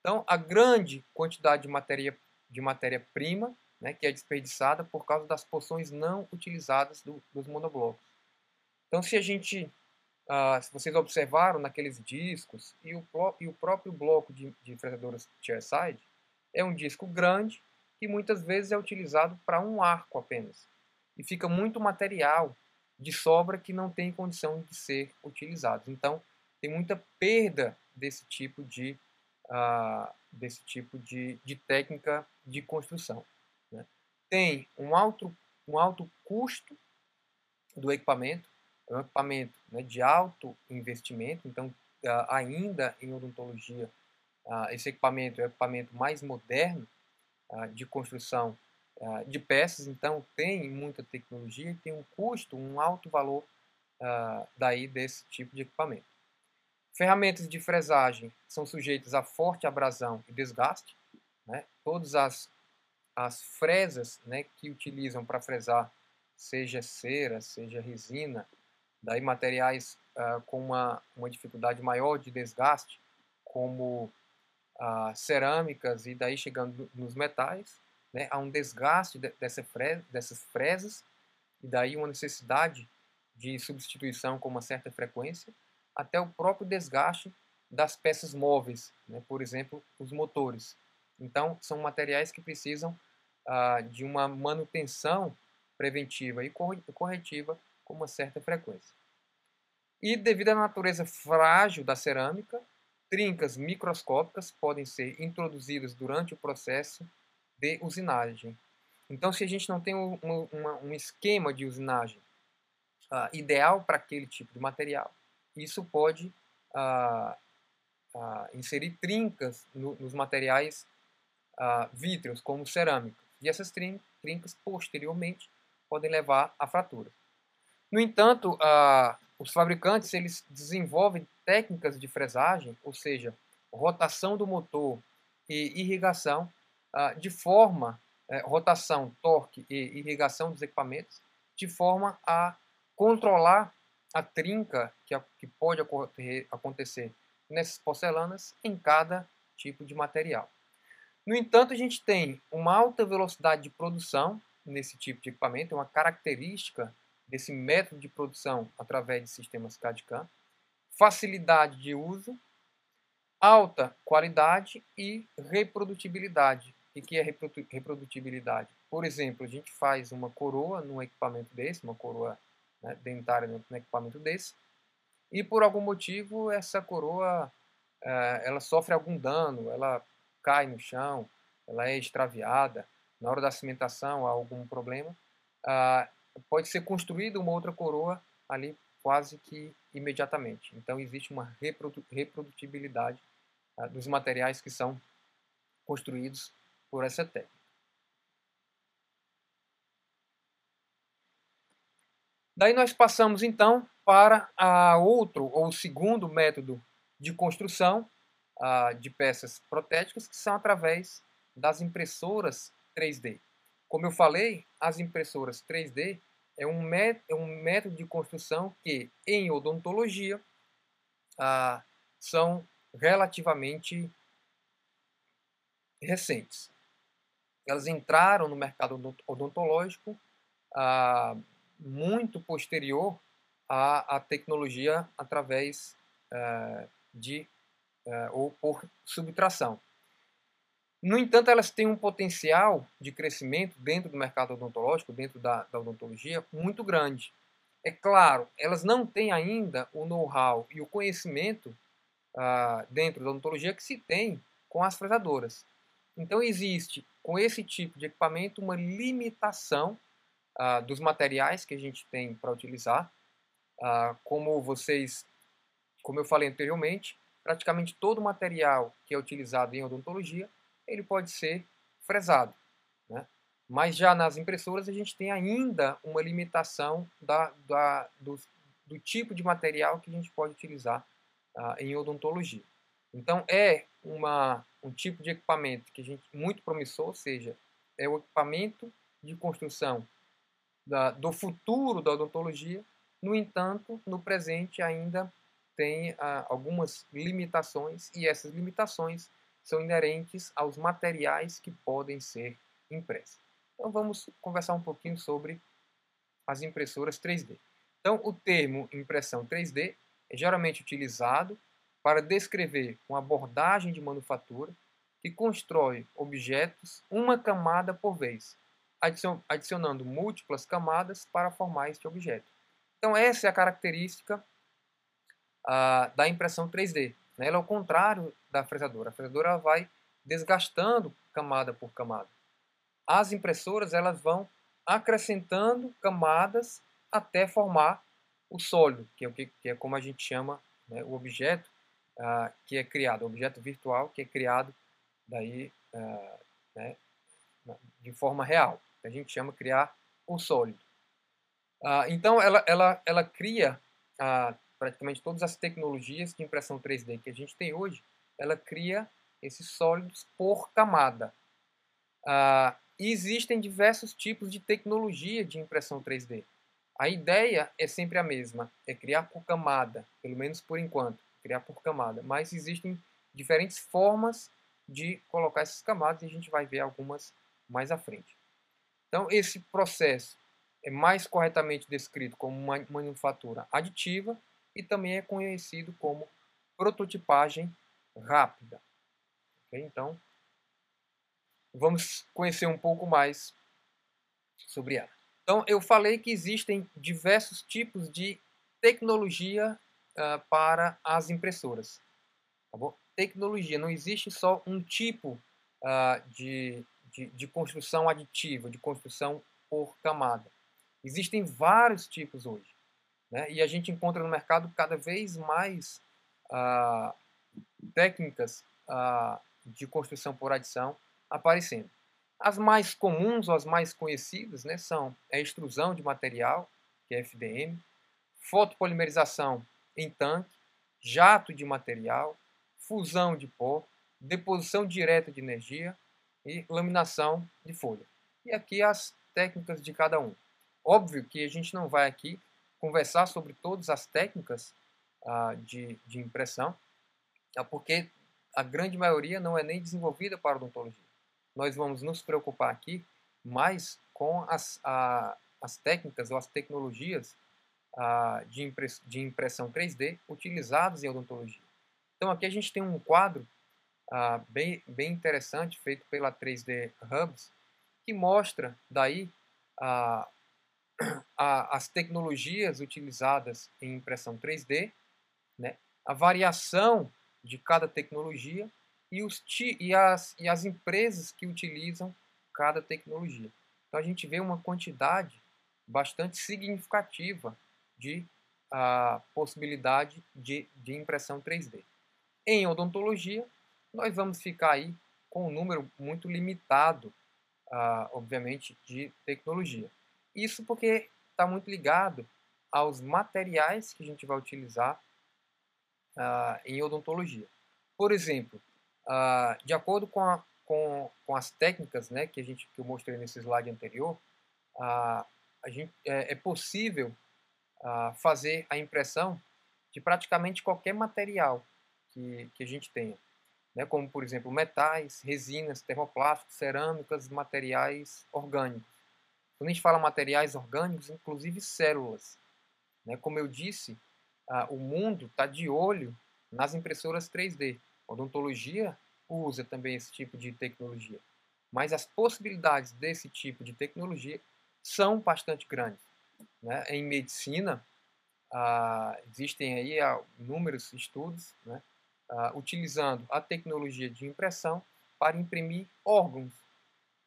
Então, a grande quantidade de matéria, de matéria-prima, né, que é desperdiçada por causa das porções não utilizadas do, dos monoblocos. Então, se a gente, uh, se vocês observaram naqueles discos, e o, e o próprio bloco de, de fresadoras chairside, é um disco grande que muitas vezes é utilizado para um arco apenas. E fica muito material de sobra que não tem condição de ser utilizado. Então, tem muita perda desse tipo de, uh, desse tipo de, de técnica de construção. Tem um alto, um alto custo do equipamento, é um equipamento, né, de alto investimento, então uh, ainda em odontologia uh, esse equipamento é o equipamento mais moderno uh, de construção uh, de peças, então tem muita tecnologia e tem um custo, um alto valor uh, daí desse tipo de equipamento. Ferramentas de fresagem são sujeitas a forte abrasão e desgaste, né, todas as As fresas, né, que utilizam para fresar, seja cera, seja resina, daí materiais ah, com uma, uma dificuldade maior de desgaste, como ah, cerâmicas, e daí chegando nos metais, né, há um desgaste de, dessa fresa, dessas fresas, e daí uma necessidade de substituição com uma certa frequência, até o próprio desgaste das peças móveis, né, por exemplo, os motores. Então, são materiais que precisam ah, de uma manutenção preventiva e corretiva com uma certa frequência. E devido à natureza frágil da cerâmica, trincas microscópicas podem ser introduzidas durante o processo de usinagem. Então, se a gente não tem um, uma, um esquema de usinagem ah, ideal para aquele tipo de material, isso pode ah, ah, inserir trincas no, nos materiais Uh, vítreos, como cerâmica, e essas trin trincas posteriormente podem levar a fratura. No entanto, uh, os fabricantes eles desenvolvem técnicas de fresagem, ou seja, rotação do motor e irrigação, uh, de forma, uh, rotação, torque e irrigação dos equipamentos, de forma a controlar a trinca que, a, que pode ocorrer, acontecer nessas porcelanas em cada tipo de material. No entanto, a gente tem uma alta velocidade de produção nesse tipo de equipamento, é uma característica desse método de produção através de sistemas C A D-C A M, facilidade de uso, alta qualidade e reprodutibilidade. O que é reprodutibilidade? Por exemplo, a gente faz uma coroa num equipamento desse, uma coroa, né, dentária num equipamento desse, e por algum motivo essa coroa eh, ela sofre algum dano, ela cai no chão, ela é extraviada, na hora da cimentação há algum problema, ah, pode ser construída uma outra coroa ali quase que imediatamente. Então existe uma reprodu reprodutibilidade ah, dos materiais que são construídos por essa técnica. Daí nós passamos então para a outro, ou segundo método de construção uh, de peças protéticas, que são através das impressoras três D. Como eu falei, as impressoras três D é um, é um método de construção que, em odontologia, uh, são relativamente recentes. Elas entraram no mercado odontológico ah, muito posterior à, à tecnologia através ah, de ah, ou por subtração. No entanto, elas têm um potencial de crescimento dentro do mercado odontológico, dentro da, da odontologia, muito grande. É claro, elas não têm ainda o know-how e o conhecimento ah, dentro da odontologia que se tem com as fresadoras. Então existe, com esse tipo de equipamento, uma limitação ah, dos materiais que a gente tem para utilizar. Ah, como vocês, como eu falei anteriormente, praticamente todo material que é utilizado em odontologia, ele pode ser fresado, né? Mas já nas impressoras a gente tem ainda uma limitação da, da, do, do tipo de material que a gente pode utilizar ah, em odontologia. Então é uma... um tipo de equipamento que a gente muito promissor, ou seja, é o equipamento de construção da, do futuro da odontologia. No entanto, no presente ainda tem ah, algumas limitações, e essas limitações são inerentes aos materiais que podem ser impressos. Então vamos conversar um pouquinho sobre as impressoras três D. Então o termo impressão três D é geralmente utilizado para descrever uma abordagem de manufatura que constrói objetos uma camada por vez, adicionando múltiplas camadas para formar este objeto. Então essa é a característica ah, da impressão três D. Ela é o contrário da fresadora. A fresadora vai desgastando camada por camada. As impressoras elas vão acrescentando camadas até formar o sólido, que é, o que, que é como a gente chama, né, o objeto, Uh, que é criado, objeto virtual que é criado daí, uh, né, de forma real. A gente chama criar o sólido. Uh, então ela, ela, ela cria uh, praticamente todas as tecnologias de impressão três D que a gente tem hoje, ela cria esses sólidos por camada. Uh, e existem diversos tipos de tecnologia de impressão três D. A ideia é sempre a mesma, é criar por camada, pelo menos por enquanto. Criar por camada, mas existem diferentes formas de colocar essas camadas e a gente vai ver algumas mais à frente. Então esse processo é mais corretamente descrito como uma manufatura aditiva e também é conhecido como prototipagem rápida. Okay? Então vamos conhecer um pouco mais sobre ela. Então eu falei que existem diversos tipos de tecnologia Uh, para as impressoras, tá bom? Tecnologia, não existe só um tipo uh, de, de, de construção aditiva, de construção por camada. Existem vários tipos hoje, né? E a gente encontra no mercado cada vez mais uh, técnicas uh, de construção por adição aparecendo. As mais comuns ou as mais conhecidas, né, são a extrusão de material, que é F D M, fotopolimerização em tanque, jato de material, fusão de pó, deposição direta de energia e laminação de folha. E aqui as técnicas de cada um. Óbvio que a gente não vai aqui conversar sobre todas as técnicas ah, de, de impressão, porque a grande maioria não é nem desenvolvida para odontologia. Nós vamos nos preocupar aqui mais com as, a, as técnicas ou as tecnologias de impressão três D utilizados em odontologia. Então aqui a gente tem um quadro uh, bem, bem interessante feito pela três D Hubs que mostra daí uh, a, as tecnologias utilizadas em impressão três D, né, a variação de cada tecnologia e, os e, as, e as empresas que utilizam cada tecnologia. Então a gente vê uma quantidade bastante significativa de a possibilidade de, de impressão três D. Em odontologia, nós vamos ficar aí com um número muito limitado, uh, obviamente, de tecnologia. Isso porque está muito ligado aos materiais que a gente vai utilizar ah, em odontologia. Por exemplo, ah, de acordo com, a, com, com as técnicas, né, que, a gente, que eu mostrei nesse slide anterior, ah, a gente, é, é possível ah, fazer a impressão de praticamente qualquer material que, que a gente tenha, né, como, por exemplo, metais, resinas, termoplásticos, cerâmicas, materiais orgânicos. Quando a gente fala materiais orgânicos, inclusive células, né, como eu disse, ah, o mundo está de olho nas impressoras três D. A odontologia usa também esse tipo de tecnologia, mas as possibilidades desse tipo de tecnologia são bastante grandes, né? Em medicina, ah, existem aí ah, inúmeros estudos, né, ah, utilizando a tecnologia de impressão para imprimir órgãos.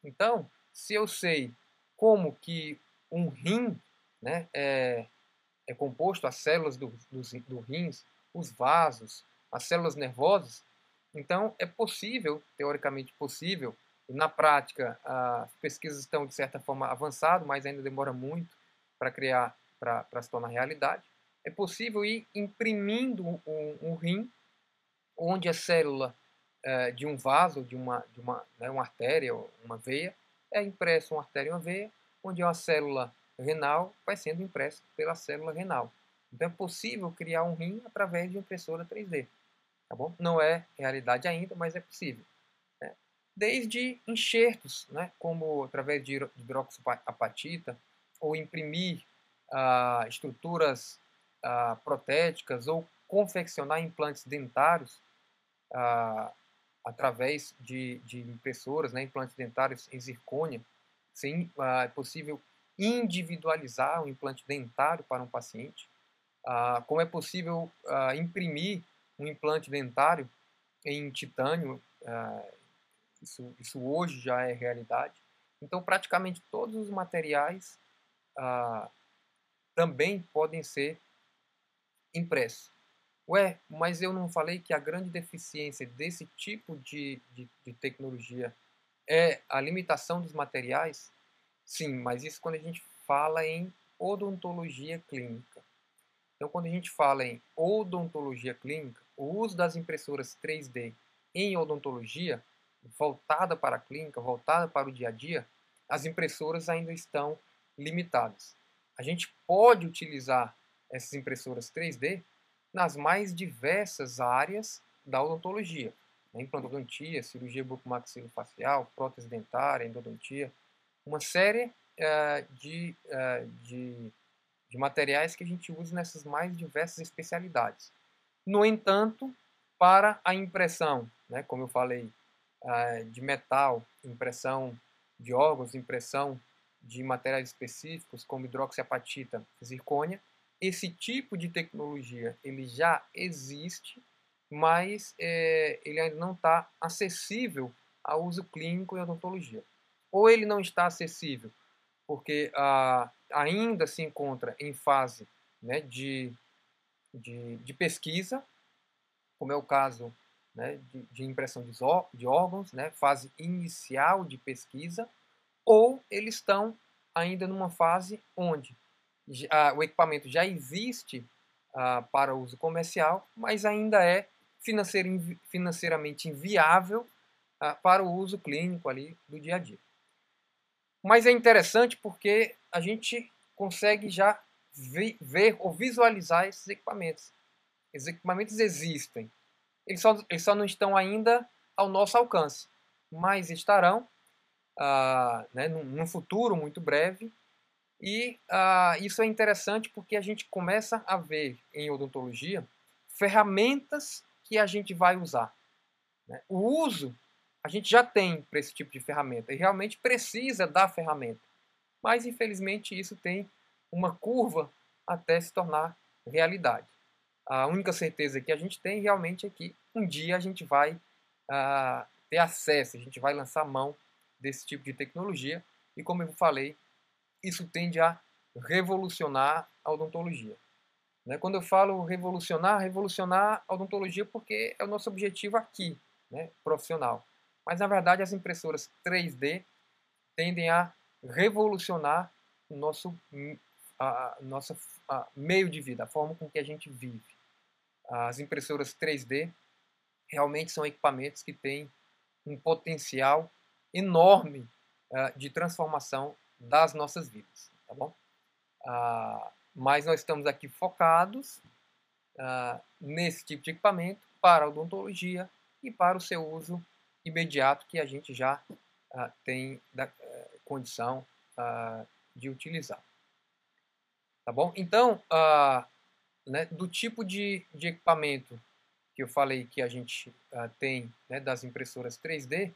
Então, se eu sei como que um rim, né, é, é composto, as células do, do, do rins, os vasos, as células nervosas, então é possível, teoricamente possível, na prática, as pesquisas estão, de certa forma, avançadas, mas ainda demora muito para criar, para se tornar realidade. É possível ir imprimindo um, um rim, onde a célula eh, de um vaso, de uma, de uma, né, uma artéria, uma veia, é impressa uma artéria e uma veia, onde uma célula renal vai sendo impressa pela célula renal. Então é possível criar um rim através de impressora três D. Tá bom? Não é realidade ainda, mas é possível. Desde enxertos, né, como através de hidroxiapatita, ou imprimir ah, estruturas ah, protéticas, ou confeccionar implantes dentários ah, através de, de impressoras, né, implantes dentários em zircônia. Sim, ah, é possível individualizar um implante dentário para um paciente, ah, como é possível ah, imprimir um implante dentário em titânio. ah, Isso, isso hoje já é realidade. Então, praticamente todos os materiais ah, também podem ser impressos. Ué, mas eu não falei que a grande deficiência desse tipo de, de, de tecnologia é a limitação dos materiais? Sim, mas isso quando a gente fala em odontologia clínica. Então, quando a gente fala em odontologia clínica, o uso das impressoras três D em odontologia, voltada para a clínica, voltada para o dia a dia, as impressoras ainda estão limitadas. A gente pode utilizar essas impressoras três D nas mais diversas áreas da odontologia, né? Implantodontia, cirurgia bucomaxilofacial, prótese dentária, endodontia, uma série eh, de, eh, de, de materiais que a gente usa nessas mais diversas especialidades. No entanto, para a impressão, né, como eu falei, de metal, impressão de órgãos, impressão de materiais específicos como hidroxiapatita, zircônia, esse tipo de tecnologia ele já existe, mas é, ele ainda não está acessível a uso clínico em odontologia. Ou ele não está acessível porque ah, ainda se encontra em fase, né, de, de, de pesquisa, como é o caso, né, de, de impressão de, de órgãos, né, fase inicial de pesquisa, ou eles estão ainda numa fase onde já, o equipamento já existe ah, para uso comercial, mas ainda é financeira, financeiramente inviável ah, para o uso clínico ali do dia a dia. Mas é interessante porque a gente consegue já vi, ver ou visualizar esses equipamentos. Esses equipamentos existem. Eles só, eles só não estão ainda ao nosso alcance, mas estarão ah, né, num, num futuro muito breve. E ah, isso é interessante porque a gente começa a ver em odontologia ferramentas que a gente vai usar, né? O uso a gente já tem para esse tipo de ferramenta e realmente precisa da ferramenta. Mas, infelizmente, isso tem uma curva até se tornar realidade. A única certeza que a gente tem realmente é que um dia a gente vai ah, ter acesso, a gente vai lançar mão desse tipo de tecnologia. E como eu falei, isso tende a revolucionar a odontologia. Né? Quando eu falo revolucionar, revolucionar a odontologia porque é o nosso objetivo aqui, né, profissional. Mas, na verdade, as impressoras três D tendem a revolucionar o nosso, a, a, nossa, a meio de vida, a forma com que a gente vive. as impressoras três D realmente são equipamentos que têm um potencial enorme uh, de transformação das nossas vidas, tá bom? Uh, mas nós estamos aqui focados uh, nesse tipo de equipamento para a odontologia e para o seu uso imediato que a gente já uh, tem da, uh, condição uh, de utilizar. Tá bom? Então, uh, né, do tipo de, de equipamento que eu falei que a gente uh, tem, né, das impressoras três D,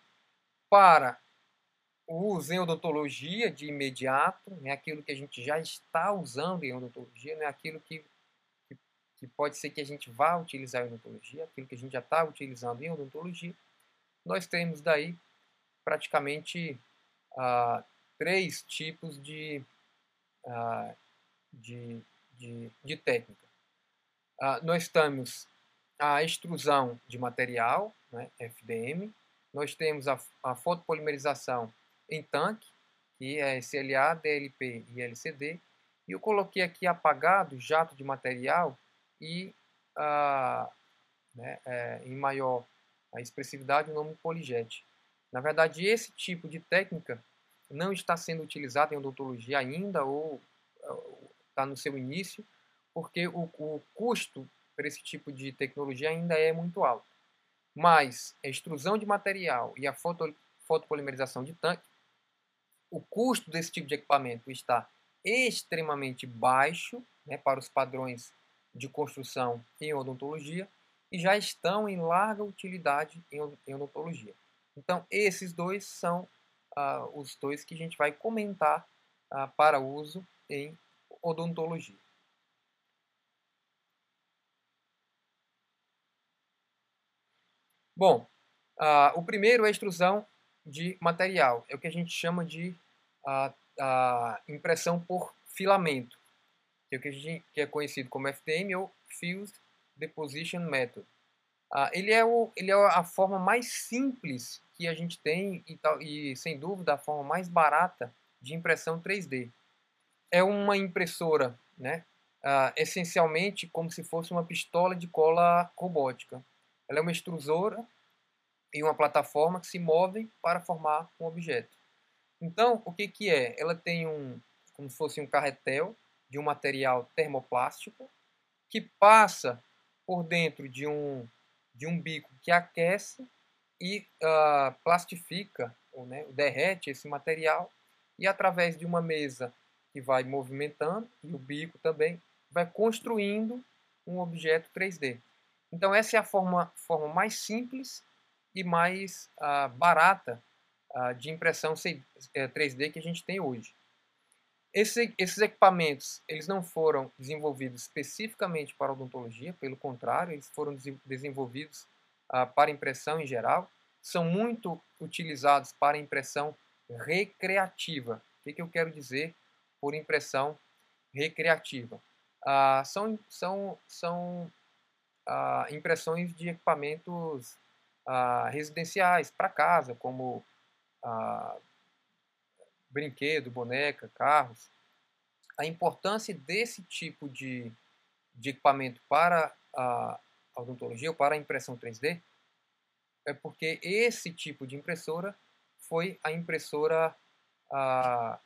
para o uso em odontologia de imediato, né, aquilo que a gente já está usando em odontologia, né, aquilo que, que, que pode ser que a gente vá utilizar em odontologia, aquilo que a gente já está utilizando em odontologia, nós temos daí praticamente uh, três tipos de... Uh, De, de, de técnica. Ah, nós temos a extrusão de material, né, F D M, nós temos a, a fotopolimerização em tanque, que é S L A, D L P e L C D, e eu coloquei aqui apagado, jato de material e ah, né, é, em maior a expressividade o nome PolyJet. Na verdade, esse tipo de técnica não está sendo utilizado em odontologia ainda, ou está no seu início, porque o, o custo para esse tipo de tecnologia ainda é muito alto. Mas a extrusão de material e a foto, fotopolimerização de tanque, o custo desse tipo de equipamento está extremamente baixo, né, para os padrões de construção em odontologia, e já estão em larga utilidade em, em odontologia. Então, esses dois são ah, os dois que a gente vai comentar ah, para uso em odontologia. Bom, uh, o primeiro é a extrusão de material, é o que a gente chama de uh, uh, impressão por filamento, que é, o que, a gente, que é conhecido como F D M ou Fused Deposition Method. Uh, ele, é o, ele é a forma mais simples que a gente tem e, tal, e sem dúvida a forma mais barata de impressão três D. É uma impressora, né, uh, essencialmente como se fosse uma pistola de cola robótica. Ela é uma extrusora e uma plataforma que se movem para formar um objeto. Então, o que, que é? Ela tem um, como se fosse um carretel de um material termoplástico que passa por dentro de um, de um bico que aquece e uh, plastifica, ou, né, derrete esse material, e através de uma mesa que vai movimentando, e o bico também, vai construindo um objeto três D. Então essa é a forma, forma mais simples e mais ah, barata ah, de impressão três D que a gente tem hoje. Esse, esses equipamentos, eles não foram desenvolvidos especificamente para odontologia, pelo contrário, eles foram desenvolvidos ah, para impressão em geral, são muito utilizados para impressão recreativa. O que, que eu quero dizer por impressão recreativa? Ah, são são, são ah, impressões de equipamentos ah, residenciais para casa, como ah, brinquedo, boneca, carros. A importância desse tipo de, de equipamento para a odontologia ou para a impressão três D é porque esse tipo de impressora foi a impressora ah,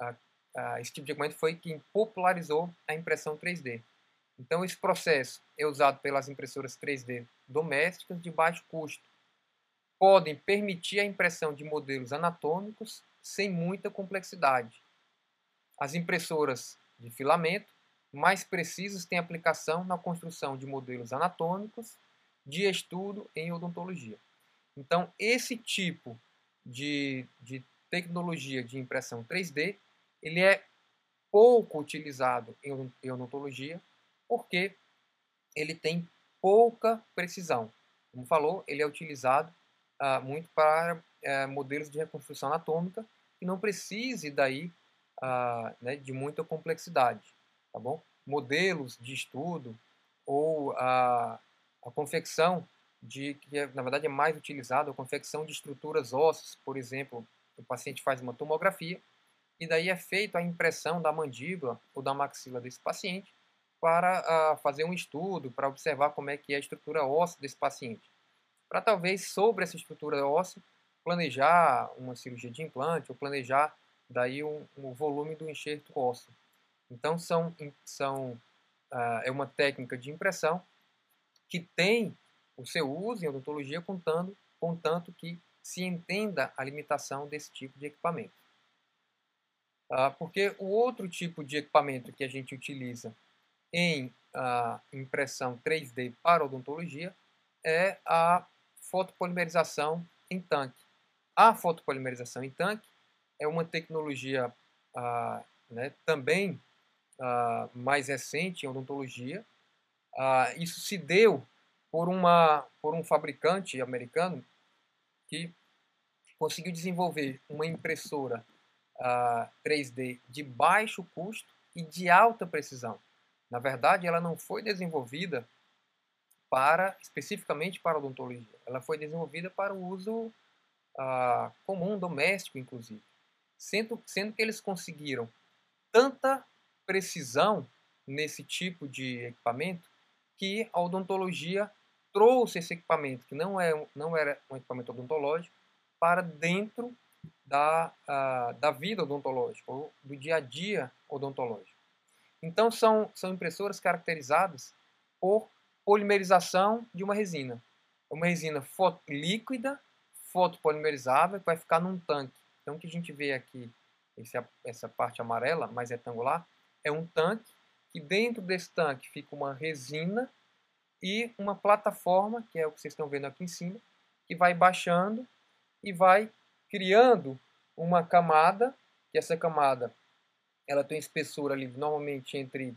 a Esse tipo de equipamento foi quem popularizou a impressão três D. Então, esse processo é usado pelas impressoras três D domésticas de baixo custo. Podem permitir a impressão de modelos anatômicos sem muita complexidade. As impressoras de filamento mais precisas têm aplicação na construção de modelos anatômicos de estudo em odontologia. Então, esse tipo de, de tecnologia de impressão três D ele é pouco utilizado em odontologia porque ele tem pouca precisão. Como falou, ele é utilizado ah, muito para eh, modelos de reconstrução anatômica que não precise daí ah, né, de muita complexidade, tá bom? Modelos de estudo ou ah, a confecção de, que na verdade é mais utilizado, a confecção de estruturas ósseas, por exemplo, o paciente faz uma tomografia, e daí é feita a impressão da mandíbula ou da maxila desse paciente para uh, fazer um estudo, para observar como é que é a estrutura óssea desse paciente. Para talvez, sobre essa estrutura óssea, planejar uma cirurgia de implante ou planejar daí um, um volume do enxerto ósseo. Então, são, são, uh, é uma técnica de impressão que tem o seu uso em odontologia, contando, contanto que se entenda a limitação desse tipo de equipamento. Uh, porque o outro tipo de equipamento que a gente utiliza em uh, impressão três D para odontologia é a fotopolimerização em tanque. A fotopolimerização em tanque é uma tecnologia uh, né, também uh, mais recente em odontologia. Uh, isso se deu por, uma, por um fabricante americano que conseguiu desenvolver uma impressora uh, três D de baixo custo e de alta precisão. Na verdade, ela não foi desenvolvida para, especificamente para odontologia. Ela foi desenvolvida para o uso uh, comum, doméstico, inclusive. Sendo, sendo que eles conseguiram tanta precisão nesse tipo de equipamento que a odontologia trouxe esse equipamento, que não, é, não era um equipamento odontológico, para dentro da, uh, da vida odontológica, ou do dia a dia odontológico. Então, são, são impressoras caracterizadas por polimerização de uma resina. Uma resina foto, líquida, fotopolimerizável, que vai ficar num tanque. Então, o que a gente vê aqui, esse, essa parte amarela, mais retangular, é um tanque, que dentro desse tanque fica uma resina e uma plataforma, que é o que vocês estão vendo aqui em cima, que vai baixando e vai criando uma camada, que essa camada ela tem espessura ali, normalmente entre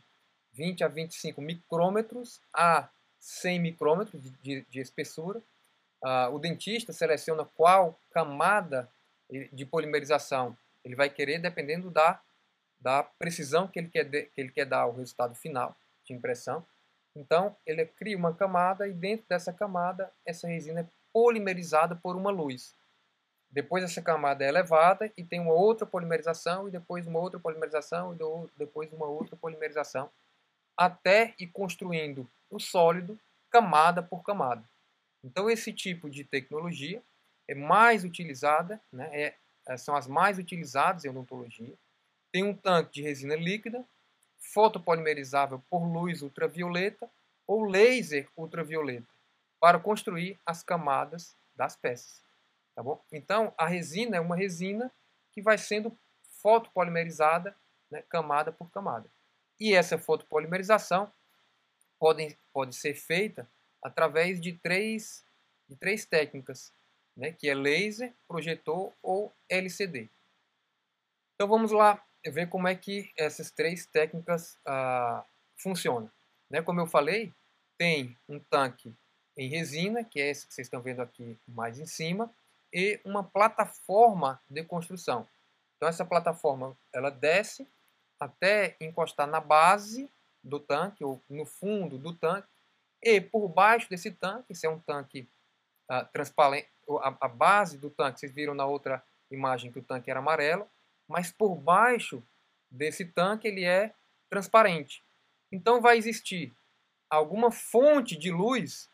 vinte a vinte e cinco micrômetros a cem micrômetros de, de, de espessura. Ah, o dentista seleciona qual camada de polimerização ele vai querer, dependendo da, da precisão que ele, quer de, que ele quer dar ao resultado final de impressão. Então, ele cria uma camada e dentro dessa camada, essa resina é polimerizada por uma luz. Depois essa camada é elevada e tem uma outra polimerização, e depois uma outra polimerização, e depois uma outra polimerização, até ir construindo o sólido camada por camada. Então, esse tipo de tecnologia é mais utilizada, né, é, são as mais utilizadas em odontologia. Tem um tanque de resina líquida, fotopolimerizável por luz ultravioleta ou laser ultravioleta, para construir as camadas das peças. Tá bom? Então, a resina é uma resina que vai sendo fotopolimerizada, né, camada por camada. E essa fotopolimerização pode, pode ser feita através de três, de três técnicas, né, que é laser, projetor ou L C D. Então, vamos lá ver como é que essas três técnicas ah, funcionam. Né, como eu falei, tem um tanque em resina, que é esse que vocês estão vendo aqui mais em cima, e uma plataforma de construção. Então, essa plataforma ela desce até encostar na base do tanque, ou no fundo do tanque, e por baixo desse tanque, se é um tanque ah, transparente, a, a base do tanque, vocês viram na outra imagem que o tanque era amarelo, mas por baixo desse tanque ele é transparente. Então vai existir alguma fonte de luz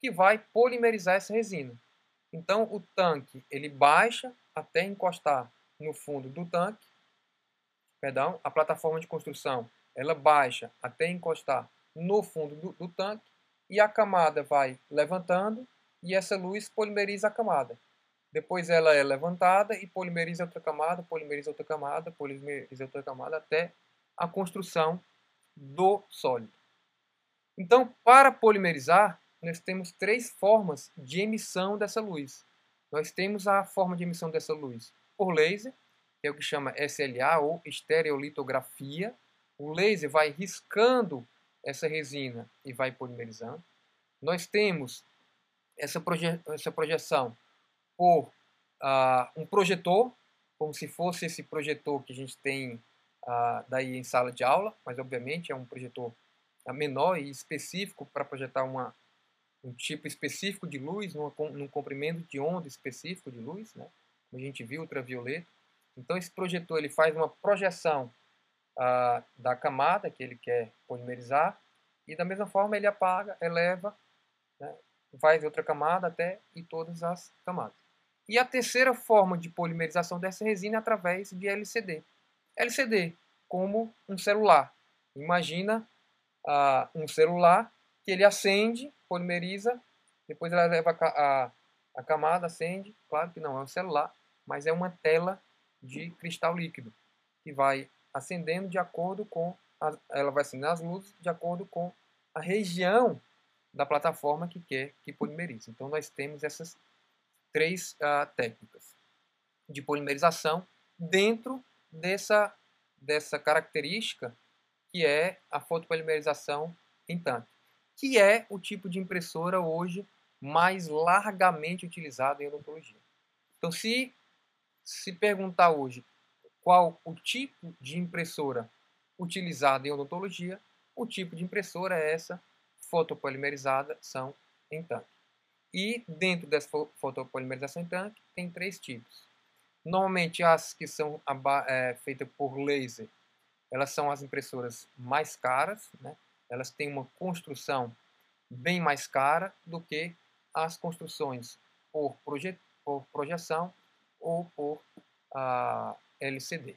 que vai polimerizar essa resina. Então o tanque ele baixa até encostar no fundo do tanque, perdão, a plataforma de construção ela baixa até encostar no fundo do, do tanque e a camada vai levantando e essa luz polimeriza a camada. Depois ela é levantada e polimeriza outra camada, polimeriza outra camada, polimeriza outra camada, até a construção do sólido. Então, para polimerizar, nós temos três formas de emissão dessa luz. Nós temos a forma de emissão dessa luz por laser, que é o que chama S L A ou estereolitografia. O laser vai riscando essa resina e vai polimerizando. Nós temos essa, proje- essa projeção por uh, um projetor, como se fosse esse projetor que a gente tem uh, daí em sala de aula, mas obviamente é um projetor menor e específico para projetar uma, um tipo específico de luz, numa, num comprimento de onda específico de luz, né? Como a gente viu, ultravioleta. Então esse projetor ele faz uma projeção ah, da camada que ele quer polimerizar, e da mesma forma ele apaga, eleva, né, faz outra camada até e todas as camadas. E a terceira forma de polimerização dessa resina é através de L C D. L C D, como um celular. Imagina ah, um celular que ele acende, polimeriza, depois ela leva a, a, a camada, acende. Claro que não é um celular, mas é uma tela de cristal líquido, que vai acendendo de acordo com, a, ela vai acendendo as luzes de acordo com a região da plataforma que quer que polimerize. Então nós temos essas três ah, técnicas de polimerização dentro dessa, dessa característica que é a fotopolimerização em tanque, que é o tipo de impressora hoje mais largamente utilizado em odontologia. Então, se se perguntar hoje qual o tipo de impressora utilizada em odontologia, o tipo de impressora é essa, fotopolimerizada, são em tanque. E dentro dessa fotopolimerização em tanque, tem três tipos. Normalmente, as que são é, feitas por laser, elas são as impressoras mais caras, né? Elas têm uma construção bem mais cara do que as construções por, proje por projeção ou por ah, L C D.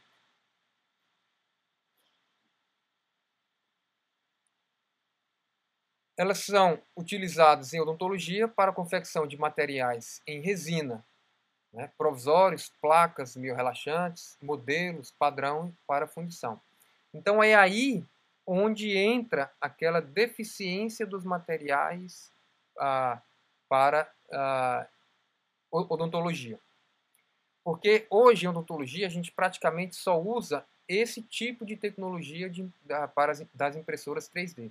Elas são utilizadas em odontologia para a confecção de materiais em resina, né, provisórios, placas mio-relaxantes, modelos, padrão para fundição. Então é aí onde entra aquela deficiência dos materiais ah, para ah, odontologia. Porque hoje em odontologia a gente praticamente só usa esse tipo de tecnologia de, da, para as, das impressoras três D.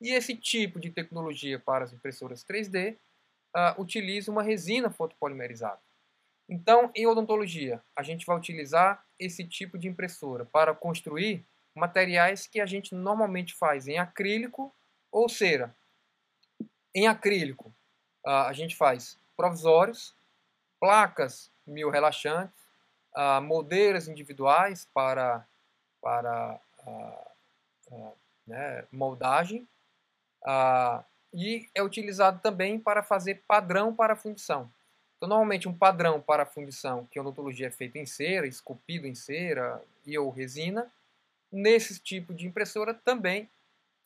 E esse tipo de tecnologia para as impressoras três D ah, utiliza uma resina fotopolimerizada. Então, em odontologia, a gente vai utilizar esse tipo de impressora para construir materiais que a gente normalmente faz em acrílico ou cera. Em acrílico, a gente faz provisórios, placas mio-relaxantes, moldeiras individuais para, para né, moldagem, e é utilizado também para fazer padrão para fundição. Então, normalmente, um padrão para fundição, que a odontologia é feita em cera, esculpido em cera e ou resina, nesse tipo de impressora também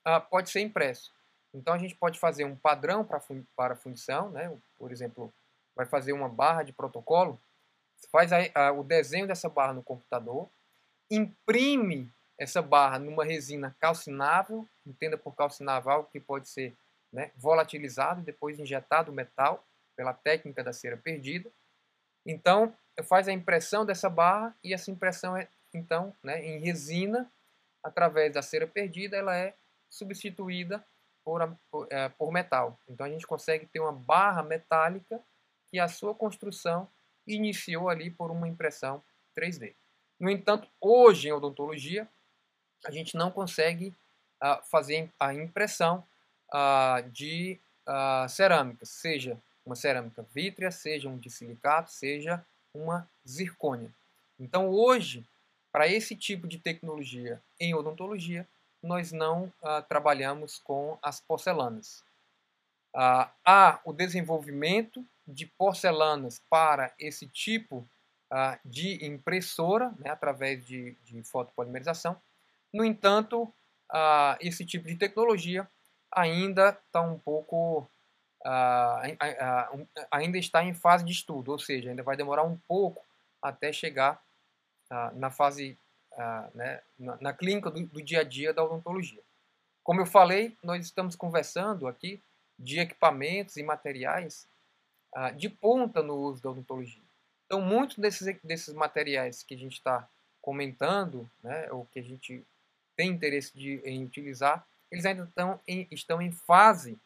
ah, pode ser impresso. Então a gente pode fazer um padrão pra, para fundição, né? Por exemplo, vai fazer uma barra de protocolo, faz a, a, o desenho dessa barra no computador, imprime essa barra numa resina calcinável, entenda por calcinável algo que pode ser, né, volatilizado e depois injetado metal pela técnica da cera perdida. Então faz a impressão dessa barra e essa impressão é então, né, em resina, através da cera perdida, ela é substituída por, a, por, é, por metal. Então, a gente consegue ter uma barra metálica que a sua construção iniciou ali por uma impressão três D. No entanto, hoje em odontologia, a gente não consegue ah, fazer a impressão ah, de ah, cerâmicas, seja uma cerâmica vítrea, seja um de silicato, seja uma zircônia. Então, hoje, para esse tipo de tecnologia em odontologia, nós não ah, trabalhamos com as porcelanas. Ah, há o desenvolvimento de porcelanas para esse tipo ah, de impressora, né, através de, de fotopolimerização. No entanto, ah, esse tipo de tecnologia ainda está um pouco, ah, ainda está em fase de estudo, ou seja, ainda vai demorar um pouco até chegar na fase, né, na clínica do, do dia a dia da odontologia. Como eu falei, nós estamos conversando aqui de equipamentos e materiais de ponta no uso da odontologia. Então, muitos desses, desses materiais que a gente está comentando, né, ou que a gente tem interesse de, em utilizar, eles ainda estão em, estão em fase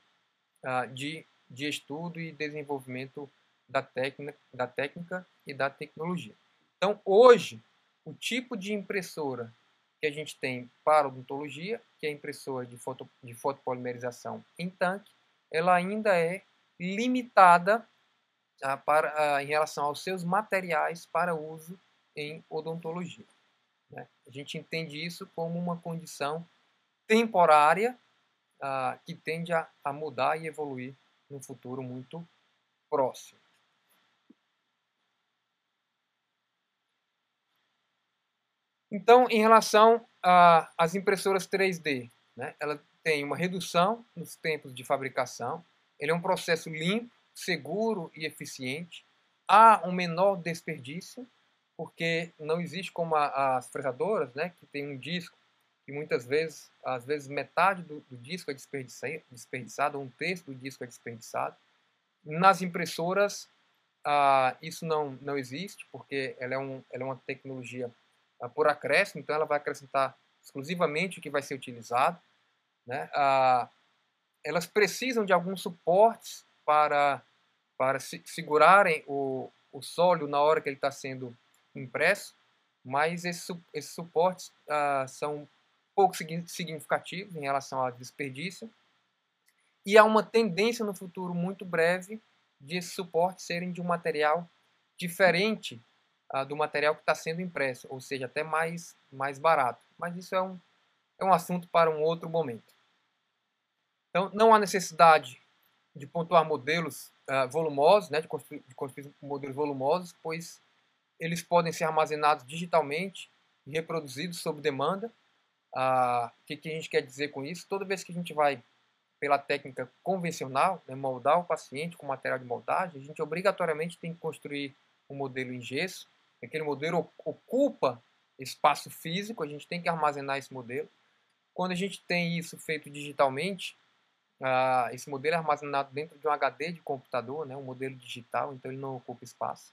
de, de estudo e desenvolvimento da técnica, da técnica e da tecnologia. Então, hoje, o tipo de impressora que a gente tem para odontologia, que é a impressora de, foto, de fotopolimerização em tanque, ela ainda é limitada ah, para, ah, em relação aos seus materiais para uso em odontologia. Né? A gente entende isso como uma condição temporária ah, que tende a, a mudar e evoluir num futuro muito próximo. Então, em relação às impressoras três D, né, ela tem uma redução nos tempos de fabricação, ele é um processo limpo, seguro e eficiente, há um menor desperdício, porque não existe como a, as fretadoras, né, que tem um disco, que muitas vezes, às vezes metade do, do disco é desperdiçado, ou um terço do disco é desperdiçado. Nas impressoras, ah, isso não, não existe, porque ela é, um, ela é uma tecnologia ah, por acréscimo, então ela vai acrescentar exclusivamente o que vai ser utilizado. Né? Ah, elas precisam de alguns suportes para, para se, segurarem o, o sólido na hora que ele está sendo impresso, mas esses, esses suportes ah, são pouco significativos em relação ao desperdício, e há uma tendência no futuro muito breve de esses suportes serem de um material diferente ah, do material que está sendo impresso, ou seja, até mais, mais barato. Mas isso é um, é um assunto para um outro momento. Então, não há necessidade de pontuar modelos ah, volumosos, né, de construir, de construir modelos volumosos, pois eles podem ser armazenados digitalmente e reproduzidos sob demanda. Ah, o que, que a gente quer dizer com isso? Toda vez que a gente vai pela técnica convencional, né, moldar o paciente com material de moldagem, a gente obrigatoriamente tem que construir um modelo em gesso. Aquele modelo ocupa espaço físico, a gente tem que armazenar esse modelo. Quando a gente tem isso feito digitalmente, ah, esse modelo é armazenado dentro de um H D de computador, né, um modelo digital, então ele não ocupa espaço.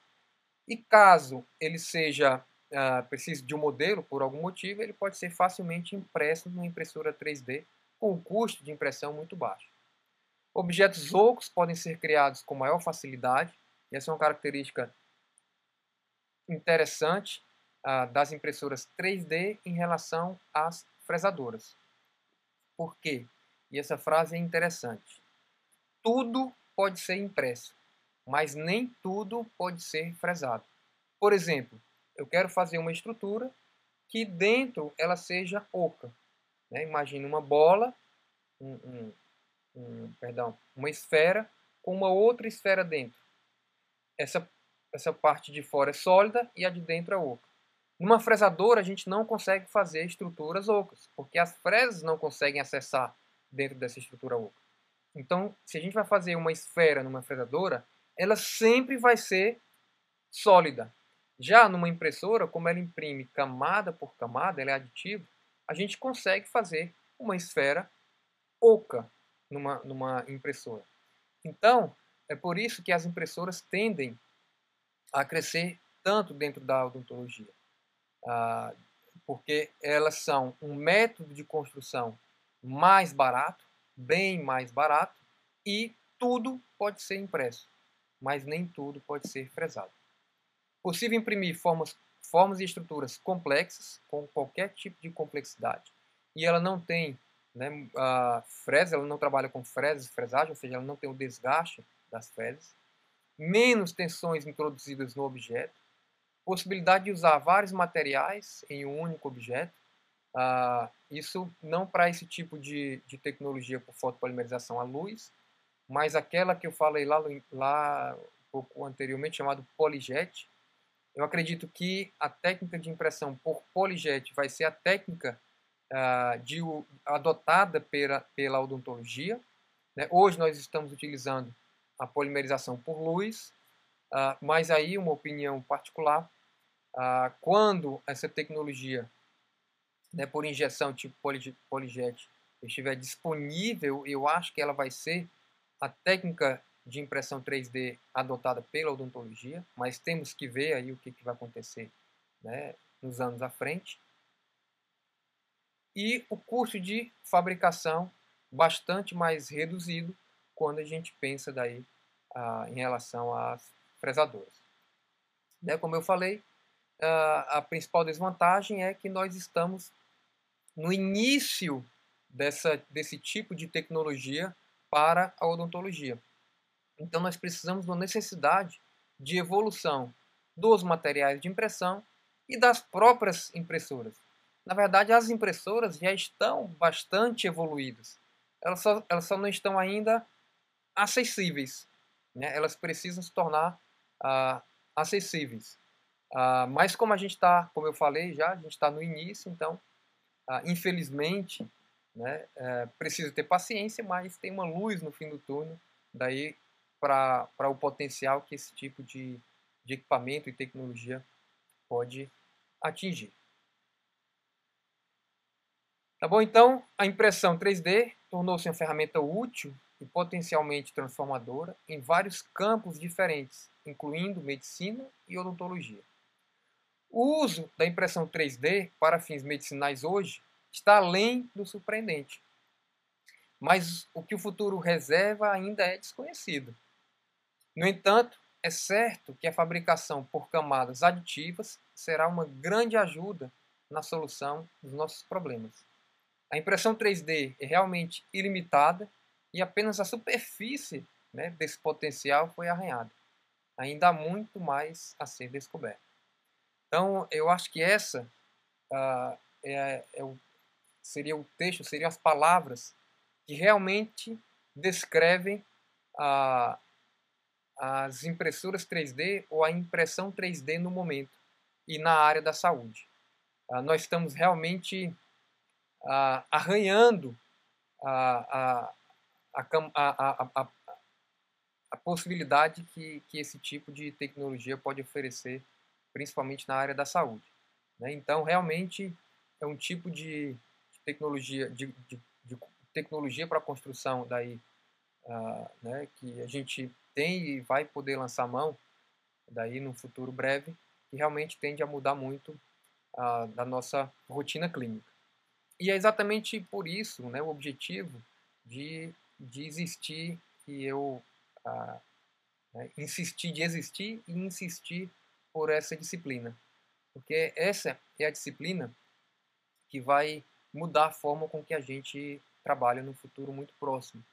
E caso ele seja uh, precise de um modelo, por algum motivo, ele pode ser facilmente impresso numa impressora três D, com um custo de impressão muito baixo. Objetos ocos podem ser criados com maior facilidade, e essa é uma característica interessante uh, das impressoras três D em relação às fresadoras. Por quê? E essa frase é interessante. Tudo pode ser impresso, mas nem tudo pode ser fresado. Por exemplo, eu quero fazer uma estrutura que dentro ela seja oca. Né? Imagina uma bola, um, um, um, perdão, uma esfera com uma outra esfera dentro. Essa, essa parte de fora é sólida e a de dentro é oca. Numa fresadora a gente não consegue fazer estruturas ocas, porque as fresas não conseguem acessar dentro dessa estrutura oca. Então, se a gente vai fazer uma esfera numa fresadora, ela sempre vai ser sólida. Já numa impressora, como ela imprime camada por camada, ela é aditiva, a gente consegue fazer uma esfera oca numa, numa impressora. Então, é por isso que as impressoras tendem a crescer tanto dentro da odontologia, ah, porque elas são um método de construção mais barato, bem mais barato, e tudo pode ser impresso, mas nem tudo pode ser fresado. Possível imprimir formas, formas e estruturas complexas, com qualquer tipo de complexidade. E ela não tem né, a fresa, ela não trabalha com fresas e fresagem, ou seja, ela não tem o desgaste das fresas. Menos tensões introduzidas no objeto. Possibilidade de usar vários materiais em um único objeto. Ah, isso não para esse tipo de, de tecnologia por fotopolimerização à luz, mas aquela que eu falei lá, lá um pouco anteriormente, chamado PolyJet. Eu acredito que a técnica de impressão por PolyJet vai ser a técnica ah, de, adotada pela, pela odontologia. Né? Hoje nós estamos utilizando a polimerização por luz, ah, mas aí uma opinião particular, ah, quando essa tecnologia né, por injeção tipo PolyJet estiver disponível, eu acho que ela vai ser a técnica de impressão três D adotada pela odontologia, mas temos que ver aí o que, que vai acontecer né, nos anos à frente. E o custo de fabricação bastante mais reduzido quando a gente pensa daí ah, em relação às fresadoras. Né, como eu falei, ah, a principal desvantagem é que nós estamos no início dessa, desse tipo de tecnologia para a odontologia. Então, nós precisamos de uma necessidade de evolução dos materiais de impressão e das próprias impressoras. Na verdade, as impressoras já estão bastante evoluídas. Elas só, elas só não estão ainda acessíveis, né? Elas precisam se tornar ah, acessíveis. Ah, mas como a gente está, como eu falei já, a gente está no início, então, ah, infelizmente, né, é, precisa ter paciência, mas tem uma luz no fim do túnel, daí para para o potencial que esse tipo de, de equipamento e tecnologia pode atingir. Tá bom? Então, a impressão três D tornou-se uma ferramenta útil e potencialmente transformadora em vários campos diferentes, incluindo medicina e odontologia. O uso da impressão três D para fins medicinais hoje está além do surpreendente, mas o que o futuro reserva ainda é desconhecido. No entanto, é certo que a fabricação por camadas aditivas será uma grande ajuda na solução dos nossos problemas. A impressão três D é realmente ilimitada e apenas a superfície, né, desse potencial foi arranhada. Ainda há muito mais a ser descoberto. Então, eu acho que essa uh, é, é o, seria o texto, seriam as palavras que realmente descrevem uh, as impressoras três D ou a impressão três D no momento e na área da saúde. Uh, nós estamos realmente... Uh, arranhando a, a, a, a, a possibilidade que, que esse tipo de tecnologia pode oferecer, principalmente na área da saúde, né? Então, realmente, é um tipo de tecnologia, de, de, de tecnologia para construção daí, uh, né, que a gente tem e vai poder lançar mão daí no futuro breve, que realmente tende a mudar muito uh, da nossa rotina clínica. E é exatamente por isso, né, o objetivo de, de existir e eu ah, né, insistir de existir e insistir por essa disciplina. Porque essa é a disciplina que vai mudar a forma com que a gente trabalha no futuro muito próximo.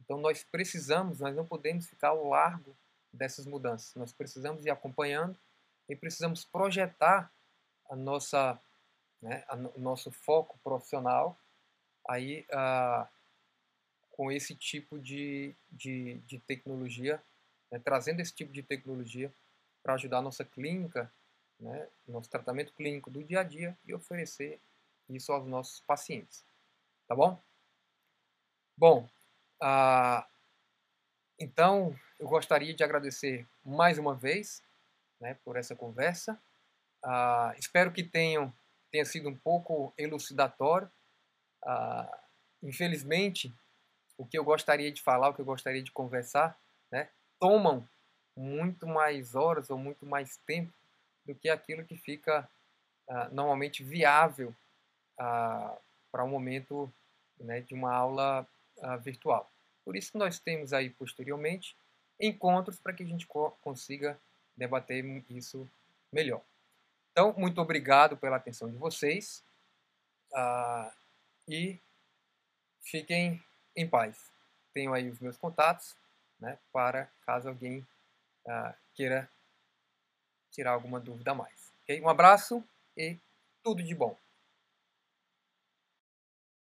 Então nós precisamos, nós não podemos ficar ao largo dessas mudanças. Nós precisamos ir acompanhando e precisamos projetar a nossa... Né, o nosso foco profissional aí, ah, com esse tipo de, de, de tecnologia, né, trazendo esse tipo de tecnologia para ajudar a nossa clínica, né, nosso tratamento clínico do dia a dia e oferecer isso aos nossos pacientes. Tá bom? Bom, ah, então eu gostaria de agradecer mais uma vez, né, por essa conversa. Ah, espero que tenham tenha sido um pouco elucidatório. Ah, infelizmente, o que eu gostaria de falar, o que eu gostaria de conversar, né, tomam muito mais horas ou muito mais tempo do que aquilo que fica ah, normalmente viável ah, para um momento, né, de uma aula ah, virtual. Por isso que nós temos aí, posteriormente, encontros para que a gente co- consiga debater isso melhor. Então, muito obrigado pela atenção de vocês, uh, e fiquem em paz. Tenho aí os meus contatos, né, para caso alguém uh, queira tirar alguma dúvida a mais. Okay? Um abraço e tudo de bom!